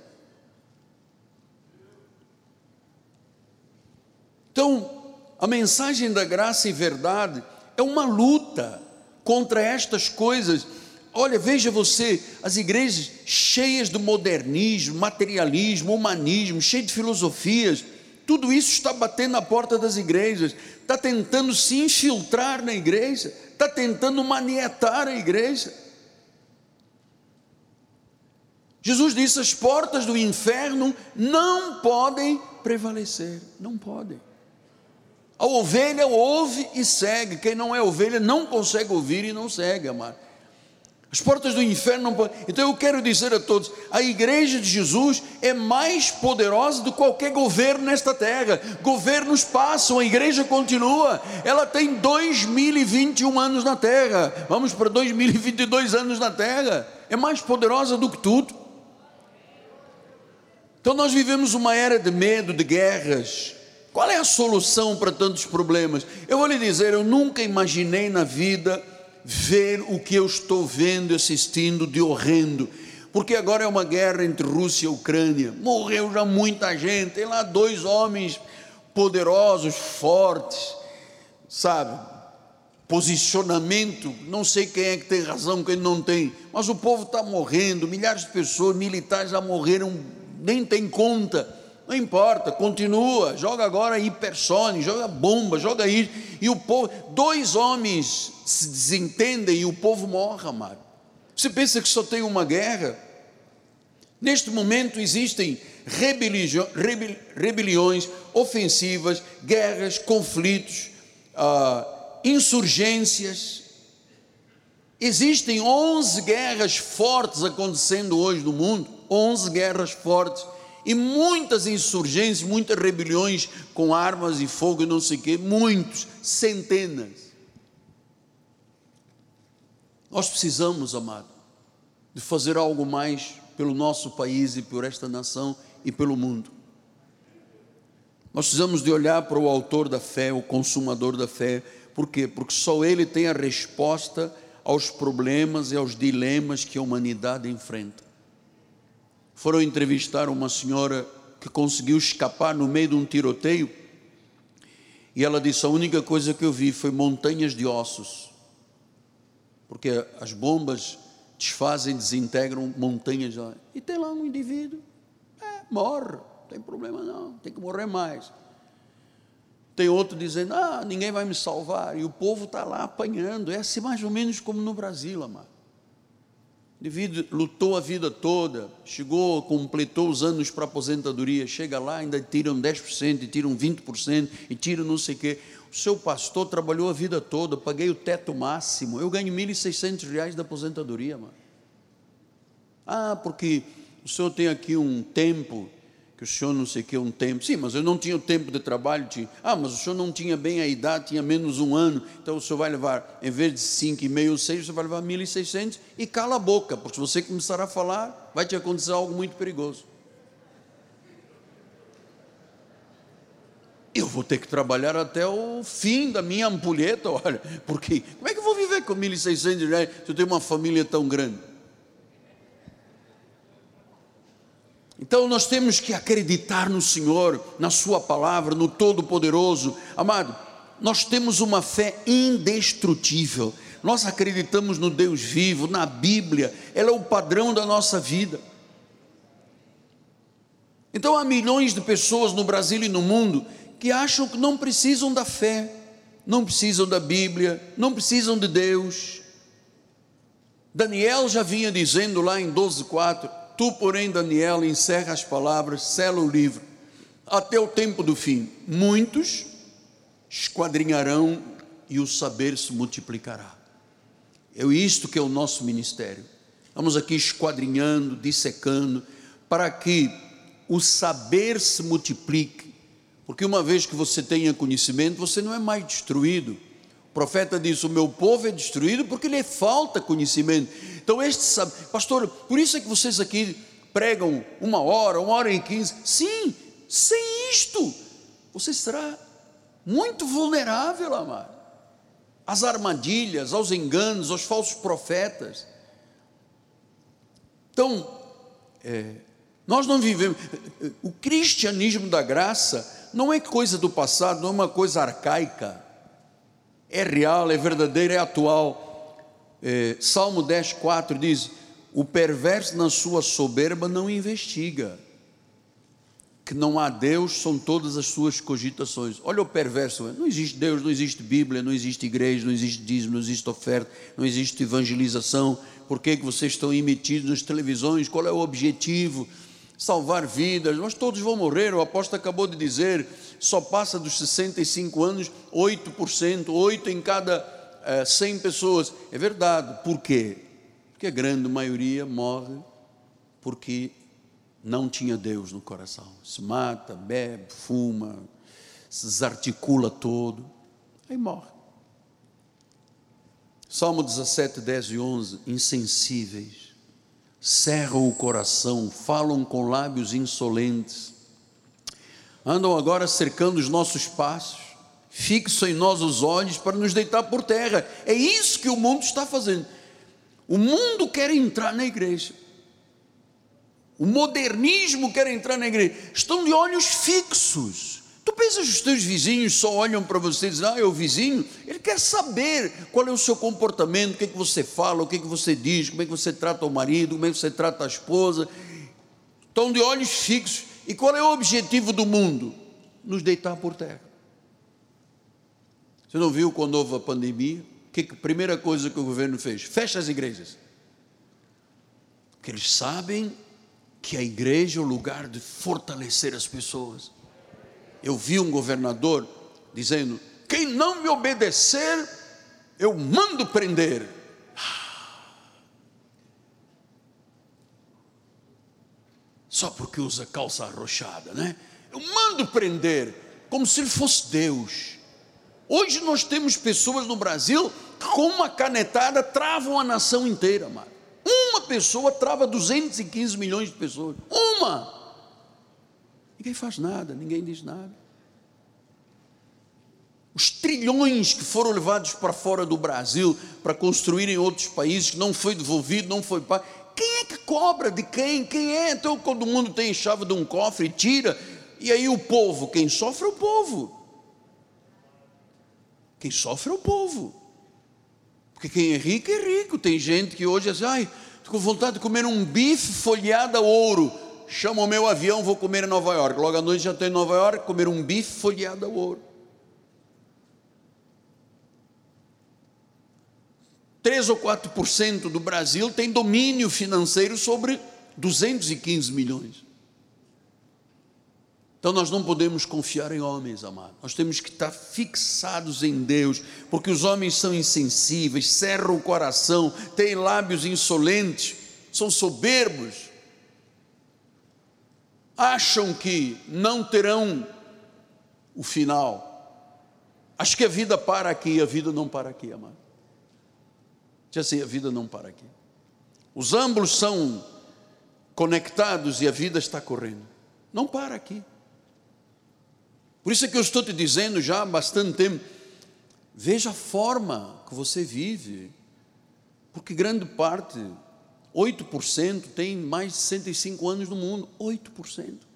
Então, a mensagem da graça e verdade é uma luta contra estas coisas. Olha, veja você, as igrejas cheias do modernismo, materialismo, humanismo, cheias de filosofias, tudo isso está batendo na porta das igrejas, está tentando se infiltrar na igreja, está tentando manietar a igreja. Jesus disse, as portas do inferno não podem prevalecer, não podem. A ovelha ouve e segue, quem não é ovelha não consegue ouvir e não segue, amado. As portas do inferno não podem. Então eu quero dizer a todos, a igreja de Jesus é mais poderosa do que qualquer governo nesta terra. Governos passam, a igreja continua, ela tem dois mil e vinte e um anos na terra, vamos para dois mil e vinte e dois anos na terra, é mais poderosa do que tudo. Então nós vivemos uma era de medo, de guerras. Qual é a solução para tantos problemas? Eu vou lhe dizer, eu nunca imaginei na vida ver o que eu estou vendo e assistindo de horrendo, porque agora é uma guerra entre Rússia e Ucrânia, morreu já muita gente, tem lá dois homens poderosos, fortes, sabe, posicionamento, não sei quem é que tem razão, quem não tem, mas o povo está morrendo, milhares de pessoas, militares já morreram, nem tem conta, não importa, continua, joga agora hipersônico, joga bomba, joga isso, e o povo, dois homens se desentendem e o povo morre, amado. Você pensa que só tem uma guerra? Neste momento existem rebelio, rebel, rebeliões, ofensivas, guerras, conflitos, ah, insurgências, existem onze guerras fortes acontecendo hoje no mundo, onze guerras fortes, e muitas insurgências, muitas rebeliões com armas e fogo e não sei o quê, muitos, centenas. Nós precisamos, amado, de fazer algo mais pelo nosso país e por esta nação e pelo mundo. Nós precisamos de olhar para o autor da fé, o consumador da fé. Por quê? Porque só ele tem a resposta aos problemas e aos dilemas que a humanidade enfrenta. Foram entrevistar uma senhora que conseguiu escapar no meio de um tiroteio e ela disse, a única coisa que eu vi foi montanhas de ossos, porque as bombas desfazem, desintegram montanhas lá. E tem lá um indivíduo, é, morre, não tem problema não, tem que morrer mais. Tem outro dizendo, ah, ninguém vai me salvar, e o povo está lá apanhando. É assim mais ou menos como no Brasil, amado. O indivíduo lutou a vida toda, chegou, completou os anos para a aposentadoria, chega lá, ainda tiram dez por cento, e tiram vinte por cento, e tiram não sei o quê. O seu pastor trabalhou a vida toda, paguei o teto máximo, eu ganho mil e seiscentos reais da aposentadoria, mano. Ah, porque o senhor tem aqui um tempo, que o senhor não sei o que, um tempo, sim, mas eu não tinha o tempo de trabalho, tinha. Ah, mas o senhor não tinha bem a idade, tinha menos um ano, então o senhor vai levar, em vez de cinco e meio ou seis, o senhor vai levar mil e seiscentos, e cala a boca, porque se você começar a falar, vai te acontecer algo muito perigoso. Eu vou ter que trabalhar até o fim da minha ampulheta, olha, porque como é que eu vou viver com mil e seiscentos reais, se eu tenho uma família tão grande? Então nós temos que acreditar no Senhor, na sua palavra, no Todo-Poderoso. Amado, nós temos uma fé indestrutível, nós acreditamos no Deus vivo, na Bíblia, ela é o padrão da nossa vida. Então há milhões de pessoas no Brasil e no mundo que acham que não precisam da fé, não precisam da Bíblia, não precisam de Deus. Daniel já vinha dizendo lá em doze quatro, Tu, porém, Daniel, encerra as palavras, sela o livro, até o tempo do fim. Muitos esquadrinharão e o saber se multiplicará. É isto que é o nosso ministério. Vamos aqui esquadrinhando, dissecando, para que o saber se multiplique, porque uma vez que você tenha conhecimento, você não é mais destruído. O profeta disse, o meu povo é destruído porque lhe falta conhecimento. Então este sabe, pastor, por isso é que vocês aqui pregam uma hora, uma hora e quinze, sim, sem isto, você será muito vulnerável, amado, às armadilhas, aos enganos, aos falsos profetas. Então, é, nós não vivemos, o cristianismo da graça não é coisa do passado, não é uma coisa arcaica, é real, é verdadeiro, é atual. É, Salmo dez, quatro diz, o perverso na sua soberba não investiga, que não há Deus, são todas as suas cogitações. Olha o perverso, não existe Deus, não existe Bíblia, não existe igreja, não existe dízimo, não existe oferta, não existe evangelização. Por que que vocês estão emitidos nas televisões? Qual é o objetivo? Salvar vidas, mas todos vão morrer. O apóstolo acabou de dizer, só passa dos sessenta e cinco anos, oito por cento, oito em cada eh, cem pessoas. É verdade. Por quê? Porque a grande maioria morre porque não tinha Deus no coração, se mata, bebe, fuma, se desarticula todo, aí morre. Salmo dezessete, dez e onze, insensíveis, cerram o coração, falam com lábios insolentes, andam agora cercando os nossos passos, fixam em nós os olhos para nos deitar por terra. É isso que o mundo está fazendo. O mundo quer entrar na igreja, o modernismo quer entrar na igreja, estão de olhos fixos. Tu pensas que os teus vizinhos só olham para você e dizem, ah, é o vizinho? Ele quer saber qual é o seu comportamento, o que é que você fala, o que é que você diz, como é que você trata o marido, como é que você trata a esposa. Estão de olhos fixos. E qual é o objetivo do mundo? Nos deitar por terra. Você não viu quando houve a pandemia? Que que a primeira coisa que o governo fez? Fecha as igrejas. Porque eles sabem que a igreja é o lugar de fortalecer as pessoas. Eu vi um governador dizendo, quem não me obedecer, eu mando prender. Só porque usa calça arrochada, né? Eu mando prender, como se ele fosse Deus. Hoje nós temos pessoas no Brasil que com uma canetada travam a nação inteira, mano. Uma pessoa trava duzentos e quinze milhões de pessoas, uma, ninguém faz nada, ninguém diz nada. Os trilhões que foram levados para fora do Brasil, para construir em outros países, que não foi devolvido, não foi pago, quem é que cobra de quem? Quem é? Então todo mundo tem chave de um cofre, tira, e aí o povo, quem sofre é o povo, quem sofre é o povo. Porque quem é rico, é rico. Tem gente que hoje é assim, ai, estou com vontade de comer um bife folheado a ouro, chama o meu avião, vou comer em Nova York, logo à noite já estou em Nova York, comer um bife folheado a ouro. três ou quatro por cento do Brasil tem domínio financeiro sobre duzentos e quinze milhões. Então nós não podemos confiar em homens, amados. Nós temos que estar fixados em Deus, porque os homens são insensíveis, cerram o coração, têm lábios insolentes, são soberbos, acham que não terão o final, acho que a vida para aqui, a vida não para aqui, amado. Diz assim, a vida não para aqui. Os ângulos são conectados e a vida está correndo, não para aqui. Por isso é que eu estou te dizendo já há bastante tempo, veja a forma que você vive, porque grande parte, oito por cento tem mais de sessenta e cinco anos no mundo, oito por cento.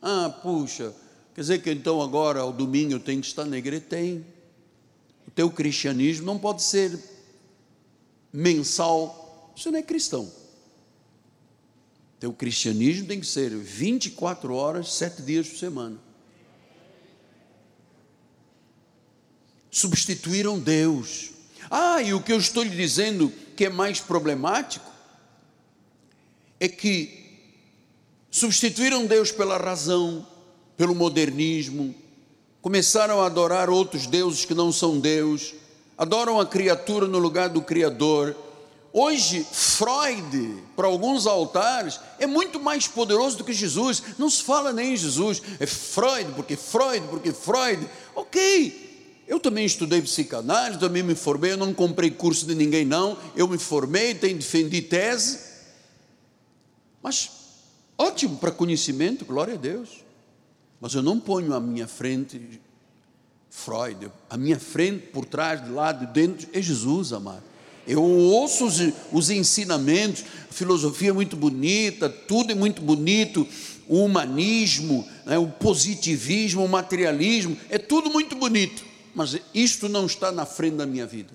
Ah, puxa, quer dizer que então agora ao domingo eu tenho que estar na igreja? Tem. O teu cristianismo não pode ser mensal, você não é cristão. Teu cristianismo tem que ser vinte e quatro horas, sete dias por semana. Substituíram Deus. Ah, e o que eu estou lhe dizendo que é mais problemático é que substituíram Deus pela razão, pelo modernismo, começaram a adorar outros deuses que não são Deus, adoram a criatura no lugar do Criador. Hoje, Freud, para alguns altares, é muito mais poderoso do que Jesus. Não se fala nem em Jesus, é Freud, porque Freud, porque Freud. Ok, eu também estudei psicanálise, também me formei, eu não comprei curso de ninguém não, eu me formei, tenho, defendi tese, mas ótimo para conhecimento, glória a Deus, mas eu não ponho à minha frente Freud, à minha frente, por trás, de lado, de dentro, é Jesus, amado. Eu ouço os, os ensinamentos, a filosofia é muito bonita, tudo é muito bonito, o humanismo, né, o positivismo, o materialismo, é tudo muito bonito, mas isto não está na frente da minha vida.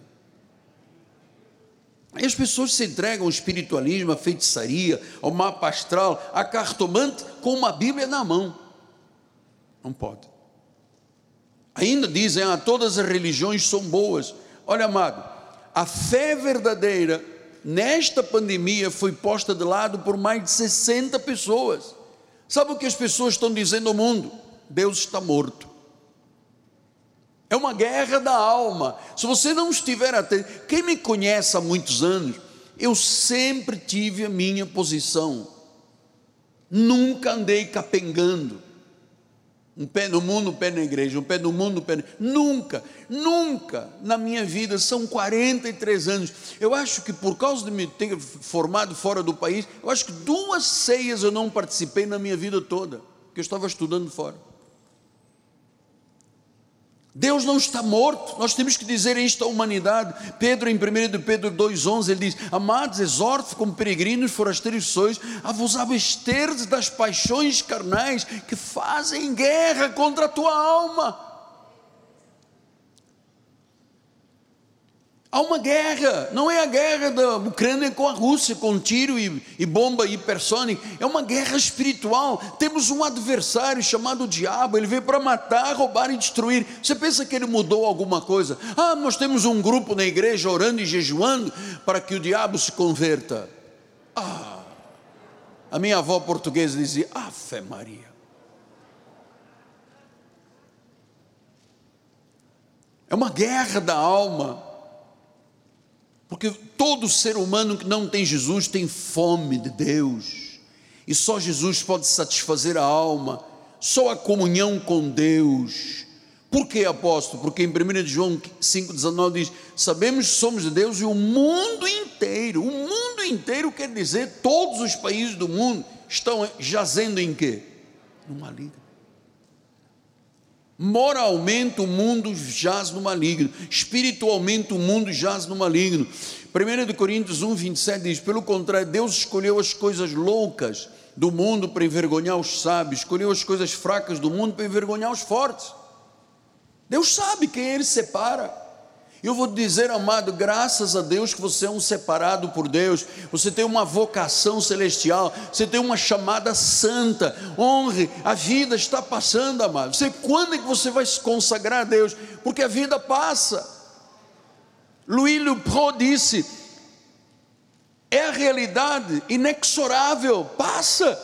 Aí as pessoas se entregam ao espiritualismo, à feitiçaria, ao mapa astral, a cartomante, com uma Bíblia na mão. Não pode. Ainda dizem, ah, todas as religiões são boas. Olha, amado, a fé verdadeira, nesta pandemia, foi posta de lado por mais de sessenta pessoas. Sabe o que as pessoas estão dizendo ao mundo? Deus está morto. É uma guerra da alma. Se você não estiver atento, quem me conhece há muitos anos, eu sempre tive a minha posição. Nunca andei capengando. Um pé no mundo, um pé na igreja, um pé no mundo, um pé na... Nunca, nunca na minha vida, são quarenta e três anos, eu acho que por causa de me ter formado fora do país, eu acho que duas ceias eu não participei na minha vida toda, porque eu estava estudando fora. Deus não está morto, nós temos que dizer isto à humanidade. Pedro, em primeira Pedro dois, onze, ele diz, amados, exorto como peregrinos, forasteiros sois, a vos absterdes das paixões carnais, que fazem guerra contra a tua alma. Há uma guerra, não é a guerra da Ucrânia com a Rússia, com tiro e, e bomba hipersônica, é uma guerra espiritual. Temos um adversário chamado diabo, ele veio para matar, roubar e destruir. Você pensa que ele mudou alguma coisa? Ah, nós temos um grupo na igreja orando e jejuando para que o diabo se converta. Ah, a minha avó portuguesa dizia, Ave Maria. É uma guerra da alma. Porque todo ser humano que não tem Jesus tem fome de Deus, e só Jesus pode satisfazer a alma, só a comunhão com Deus. Por que, apóstolo? Porque em primeira João cinco, dezenove diz, sabemos que somos de Deus e o mundo inteiro, o mundo inteiro quer dizer, todos os países do mundo estão jazendo em quê? No maligno. Moralmente o mundo jaz no maligno, espiritualmente o mundo jaz no maligno. primeira Coríntios um, vinte e sete diz, pelo contrário, Deus escolheu as coisas loucas do mundo para envergonhar os sábios, escolheu as coisas fracas do mundo para envergonhar os fortes. Deus sabe quem ele separa. Eu vou dizer, amado, graças a Deus que você é um separado por Deus, você tem uma vocação celestial, você tem uma chamada santa, honre, a vida está passando, amado. Você, quando é que você vai se consagrar a Deus? Porque a vida passa. Luílio Pro disse, é a realidade inexorável, passa.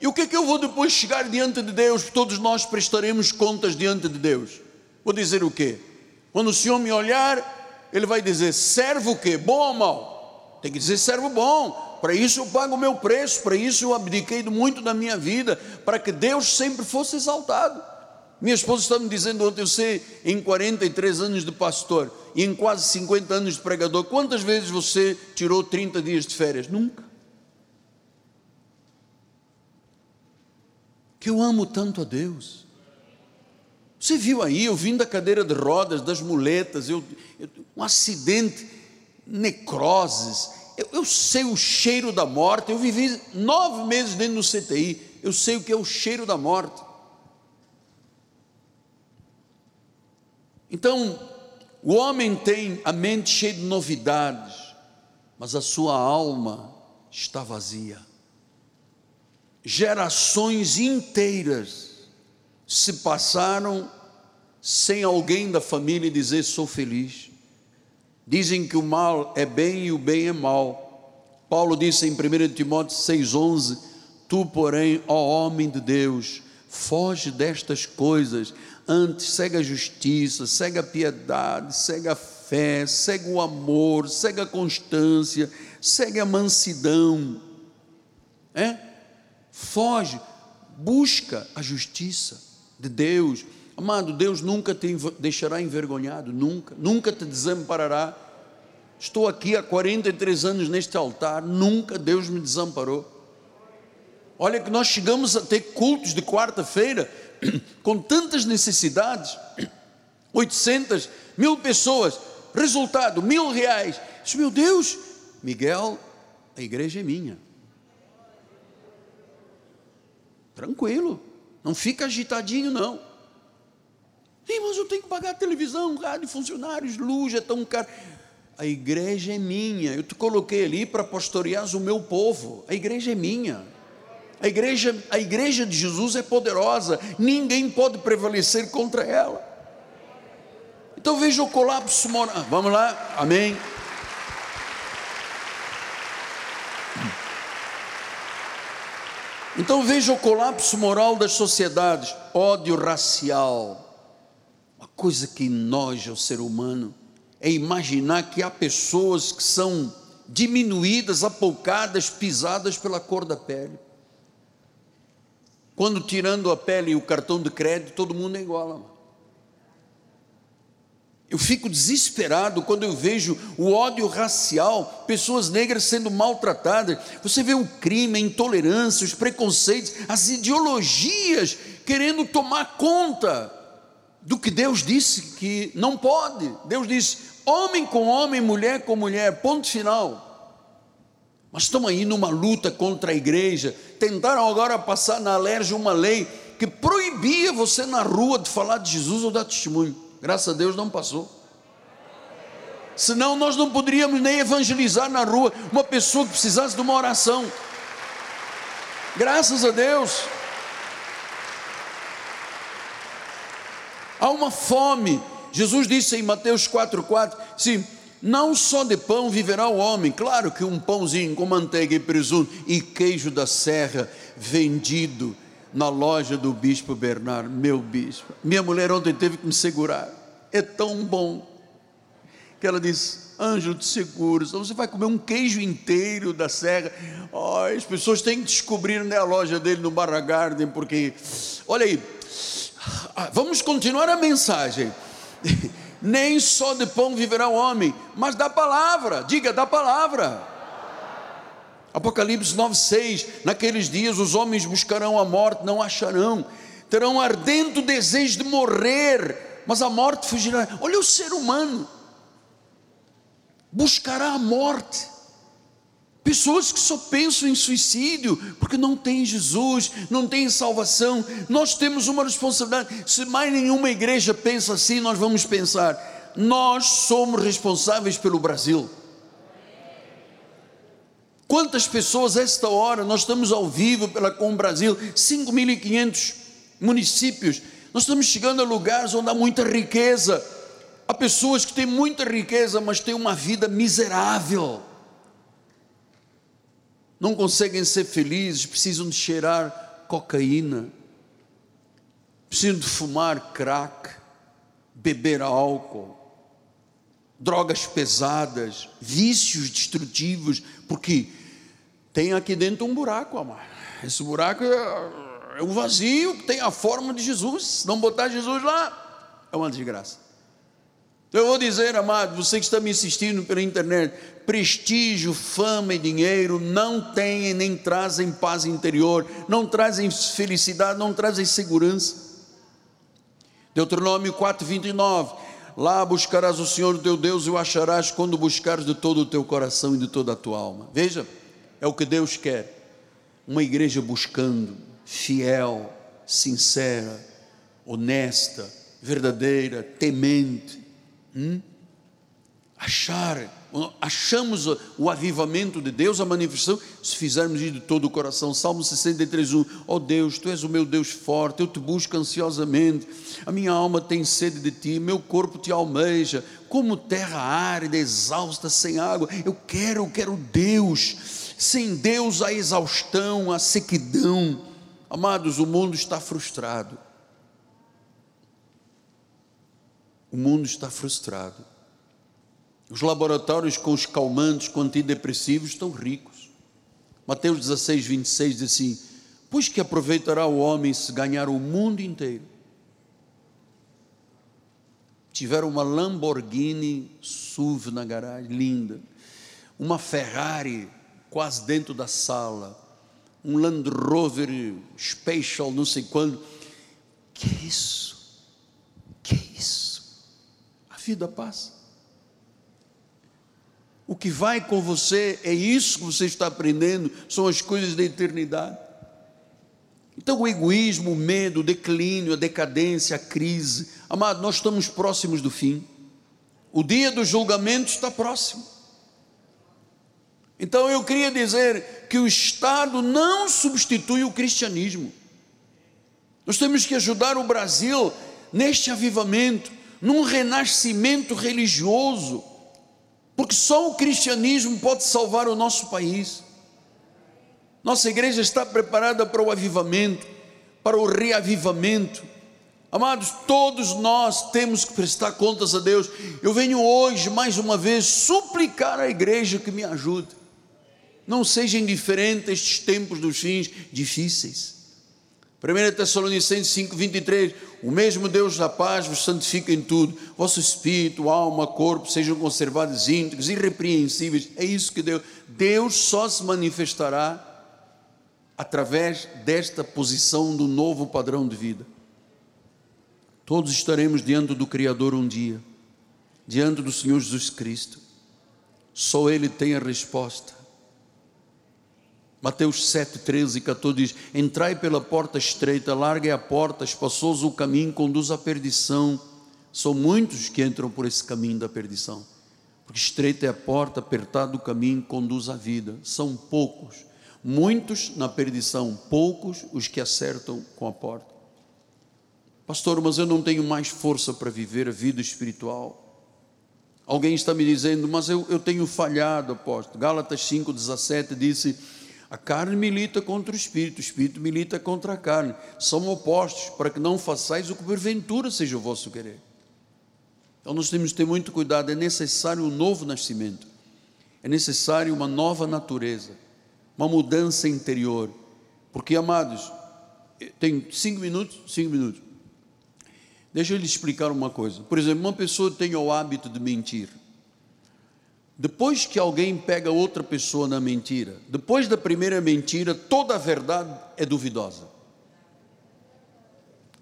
E o que é que eu vou depois chegar diante de Deus? Todos nós prestaremos contas diante de Deus. Vou dizer o quê? Quando o Senhor me olhar, Ele vai dizer, servo o quê? Bom ou mal? Tem que dizer servo bom, para isso eu pago o meu preço, para isso eu abdiquei muito da minha vida, para que Deus sempre fosse exaltado. Minha esposa está me dizendo ontem, eu sei, em quarenta e três anos de pastor, e em quase cinquenta anos de pregador, quantas vezes você tirou trinta dias de férias? Nunca. Que eu amo tanto a Deus. Você viu aí, eu vim da cadeira de rodas, das muletas, eu, eu, um acidente, necroses, eu, eu sei o cheiro da morte, eu vivi nove meses dentro do C T I, eu sei o que é o cheiro da morte. Então, o homem tem a mente cheia de novidades, mas a sua alma está vazia. Gerações inteiras se passaram sem alguém da família dizer sou feliz. Dizem que o mal é bem e o bem é mal. Paulo disse em primeira Timóteo seis, onze, tu, porém, ó homem de Deus, foge destas coisas, antes segue a justiça, segue a piedade, segue a fé, segue o amor, segue a constância, segue a mansidão, é? Foge, busca a justiça de Deus, amado. Deus nunca te deixará envergonhado, nunca, nunca te desamparará. Estou aqui há quarenta e três anos neste altar, nunca Deus me desamparou. Olha que nós chegamos a ter cultos de quarta-feira, com tantas necessidades, oitocentas, mil pessoas, resultado, mil reais, disse, meu Deus, Miguel, a igreja é minha, tranquilo, não fica agitadinho não, sim, mas eu tenho que pagar televisão, rádio, funcionários, luz, é tão caro, a igreja é minha, eu te coloquei ali para pastorear o meu povo, a igreja é minha. A igreja, a igreja de Jesus é poderosa, ninguém pode prevalecer contra ela. Então veja o colapso moral. Vamos lá, amém. Então veja o colapso moral das sociedades, ódio racial, uma coisa que enoja o ser humano, é imaginar que há pessoas que são diminuídas, apoucadas, pisadas pela cor da pele. Quando tirando a pele e o cartão de crédito, todo mundo é igual, amado. Eu fico desesperado quando eu vejo o ódio racial, pessoas negras sendo maltratadas, você vê o crime, a intolerância, os preconceitos, as ideologias querendo tomar conta do que Deus disse que não pode. Deus disse, homem com homem, mulher com mulher, ponto final. Mas estão aí numa luta contra a igreja, tentaram agora passar na Alerja uma lei que proibia você na rua de falar de Jesus ou dar testemunho, graças a Deus não passou, senão nós não poderíamos nem evangelizar na rua, uma pessoa que precisasse de uma oração, graças a Deus. Há uma fome, Jesus disse em Mateus quatro, quatro, sim, não só de pão viverá o homem, claro que um pãozinho com manteiga e presunto e queijo da serra, vendido na loja do bispo Bernardo, meu bispo, minha mulher ontem teve que me segurar, é tão bom, que ela disse, anjo te seguro, então você vai comer um queijo inteiro da serra, oh, as pessoas têm que descobrir onde é a loja dele no Barra Garden, porque, olha aí, vamos continuar a mensagem, nem só de pão viverá o homem, mas da palavra, diga, da palavra, Apocalipse nove, seis, naqueles dias os homens buscarão a morte, não acharão, terão ardente desejo de morrer, mas a morte fugirá. Olha o ser humano, buscará a morte, pessoas que só pensam em suicídio, porque não tem Jesus, não tem salvação. Nós temos uma responsabilidade, se mais nenhuma igreja pensa assim, nós vamos pensar, nós somos responsáveis pelo Brasil. Quantas pessoas esta hora, nós estamos ao vivo pela ComBrasil, cinco mil e quinhentos municípios, nós estamos chegando a lugares onde há muita riqueza, há pessoas que têm muita riqueza, mas têm uma vida miserável, não conseguem ser felizes, precisam de cheirar cocaína, precisam de fumar crack, beber álcool, drogas pesadas, vícios destrutivos, porque tem aqui dentro um buraco, amado. Esse buraco é um vazio que tem a forma de Jesus, se não botar Jesus lá, é uma desgraça. Eu vou dizer, amado, você que está me assistindo pela internet, prestígio, fama e dinheiro não têm nem trazem paz interior, não trazem felicidade, não trazem segurança. Deuteronômio quatro, vinte e nove, lá buscarás o Senhor teu Deus e o acharás quando buscares de todo o teu coração e de toda a tua alma. Veja, é o que Deus quer, uma igreja buscando, fiel, sincera, honesta, verdadeira, temente. Hum? Achar, achamos o avivamento de Deus, a manifestação, se fizermos isso de todo o coração. Salmo sessenta e três, um, ó Deus, tu és o meu Deus forte, eu te busco ansiosamente, a minha alma tem sede de ti, meu corpo te almeja, como terra árida, exausta, sem água, eu quero, eu quero Deus, Sem Deus a exaustão, a sequidão. Amados, o mundo está frustrado. O mundo está frustrado. Os laboratórios com os calmantes, com antidepressivos estão ricos. Mateus dezesseis, vinte e seis diz assim: pois que aproveitará o homem se ganhar o mundo inteiro? Tiveram uma Lamborghini S U V na garagem, linda, uma Ferrari quase dentro da sala, um Land Rover Special, não sei quando. Que é isso? Que é isso? A vida passa. O que vai com você é isso que você está aprendendo, são as coisas da eternidade. Então o egoísmo, o medo, o declínio, a decadência, a crise. Amado, nós estamos próximos do fim. O dia do julgamento está próximo. Então eu queria dizer que o Estado não substitui o cristianismo. Nós temos que ajudar o Brasil neste avivamento, num renascimento religioso, porque só o cristianismo pode salvar o nosso país. Nossa igreja está preparada para o avivamento, para o reavivamento. Amados, todos nós temos que prestar contas a Deus. Eu venho hoje, mais uma vez, suplicar à igreja que me ajude. Não seja indiferente a estes tempos dos fins difíceis. primeira Tessalonicenses cinco, vinte e três, o mesmo Deus da paz vos santifica em tudo, vosso espírito, alma, corpo, sejam conservados íntegros, irrepreensíveis. É isso que Deus, Deus só se manifestará através desta posição do novo padrão de vida. Todos estaremos diante do Criador um dia, diante do Senhor Jesus Cristo. Só Ele tem a resposta. Mateus sete, treze e quatorze diz: entrai pela porta estreita, larga é a porta, espaçoso o caminho, conduz à perdição. São muitos que entram por esse caminho da perdição, porque estreita é a porta, apertado o caminho, conduz à vida. São poucos. Muitos na perdição, poucos os que acertam com a porta. Pastor, mas eu não tenho mais força para viver a vida espiritual. Alguém está me dizendo, mas eu, eu tenho falhado, apóstolo. Gálatas cinco, dezessete disse: a carne milita contra o espírito, o espírito milita contra a carne. São opostos, para que não façais o que porventura seja o vosso querer. Então nós temos que ter muito cuidado. É necessário um novo nascimento, é necessário uma nova natureza, uma mudança interior, porque, amados, tem cinco minutos, cinco minutos, deixa eu lhe explicar uma coisa. Por exemplo, uma pessoa tem o hábito de mentir. Depois que alguém pega outra pessoa na mentira, depois da primeira mentira, toda a verdade é duvidosa,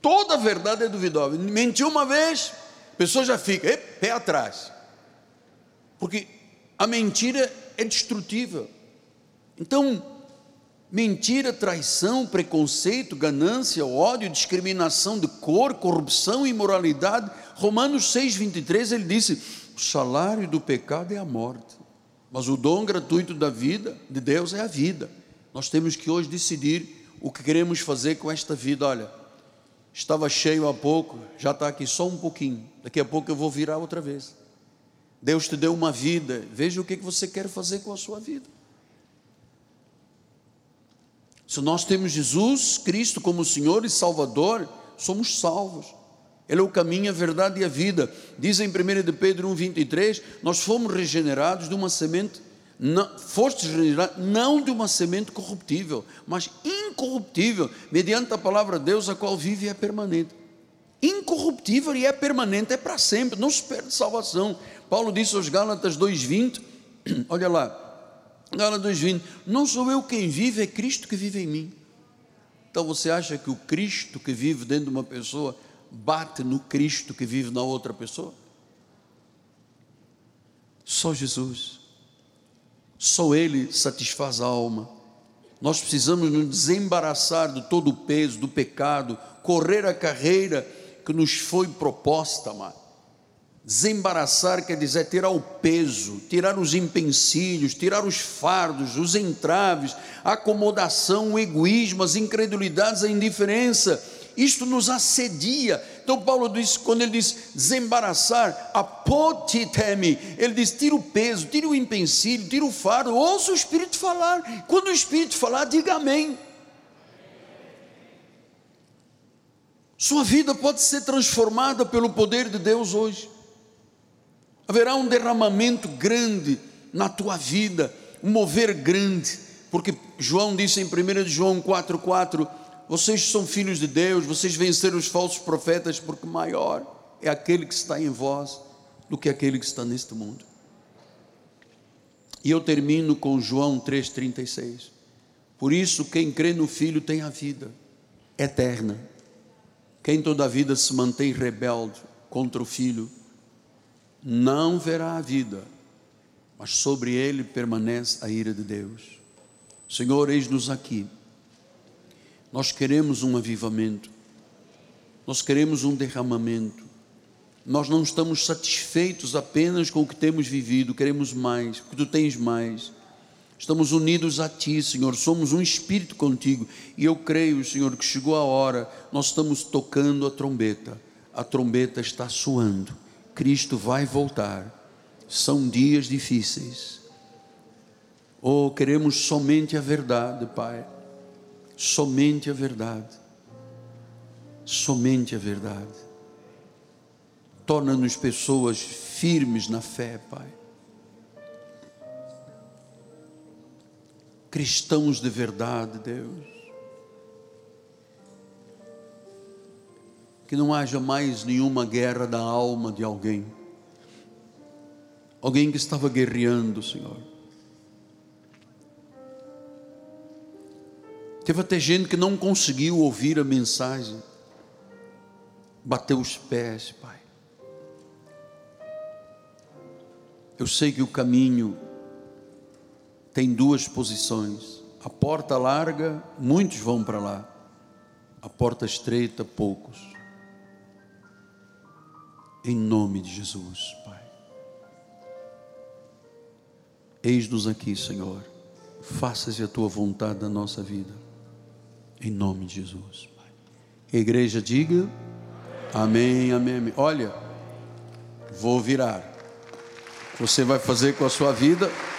toda a verdade é duvidosa. Mentiu uma vez, a pessoa já fica, e, pé atrás, porque a mentira é destrutiva. Então, mentira, traição, preconceito, ganância, ódio, discriminação de cor, corrupção, imoralidade. Romanos seis, vinte e três, ele disse: o salário do pecado é a morte, mas o dom gratuito da vida, de Deus, é a vida. Nós temos que hoje decidir o que queremos fazer com esta vida. Olha, estava cheio há pouco, já está aqui só um pouquinho, daqui a pouco eu vou virar outra vez. Deus te deu uma vida, veja o que você quer fazer com a sua vida. Se nós temos Jesus Cristo como Senhor e Salvador, somos salvos. Ele é o caminho, a verdade e a vida. Diz em primeira Pedro um, vinte e três, nós fomos regenerados de uma semente, não, fostes regenerados não de uma semente corruptível, mas incorruptível, mediante a palavra de Deus, a qual vive e é permanente. Incorruptível e é permanente, é para sempre, não se perde salvação. Paulo disse aos Gálatas dois, vinte, olha lá, Gálatas dois, vinte, não sou eu quem vive, é Cristo que vive em mim. Então você acha que o Cristo que vive dentro de uma pessoa bate no Cristo que vive na outra pessoa? Só Jesus, só Ele satisfaz a alma. Nós precisamos nos desembaraçar de todo o peso, do pecado, correr a carreira que nos foi proposta, amado. Desembaraçar quer dizer tirar o peso, tirar os empecilhos, tirar os fardos, os entraves, a acomodação, o egoísmo, as incredulidades, a indiferença, isto nos assedia. Então Paulo diz, quando ele diz desembaraçar, apotiteme, ele diz, tira o peso, tira o empecilho, tira o fardo, ouça o Espírito falar. Quando o Espírito falar, diga amém. Sua vida pode ser transformada pelo poder de Deus hoje. Haverá um derramamento grande na tua vida, um mover grande, porque João disse em primeira de João quatro, quatro, vocês são filhos de Deus, vocês venceram os falsos profetas, porque maior é aquele que está em vós do que aquele que está neste mundo. E eu termino com João três, trinta e seis, por isso quem crê no Filho tem a vida eterna, quem toda a vida se mantém rebelde contra o Filho, não verá a vida, mas sobre ele permanece a ira de Deus. Senhor, eis-nos aqui, nós queremos um avivamento, nós queremos um derramamento, nós não estamos satisfeitos apenas com o que temos vivido, queremos mais, porque tu tens mais, estamos unidos a ti, Senhor, somos um espírito contigo, e eu creio, Senhor, que chegou a hora, nós estamos tocando a trombeta, a trombeta está soando, Cristo vai voltar, são dias difíceis, oh, queremos somente a verdade, Pai, somente a verdade, somente a verdade, torna-nos pessoas firmes na fé, Pai, cristãos de verdade, Deus, que não haja mais nenhuma guerra da alma de alguém, alguém que estava guerreando, Senhor, teve até gente que não conseguiu ouvir a mensagem, bateu os pés, Pai, eu sei que o caminho tem duas posições, a porta larga, muitos vão para lá, a porta estreita, poucos. Em nome de Jesus, Pai, eis-nos aqui, Senhor, faça-se a tua vontade na nossa vida, em nome de Jesus, Pai. A igreja diga, amém, amém, amém. Olha, vou virar, você vai fazer com a sua vida...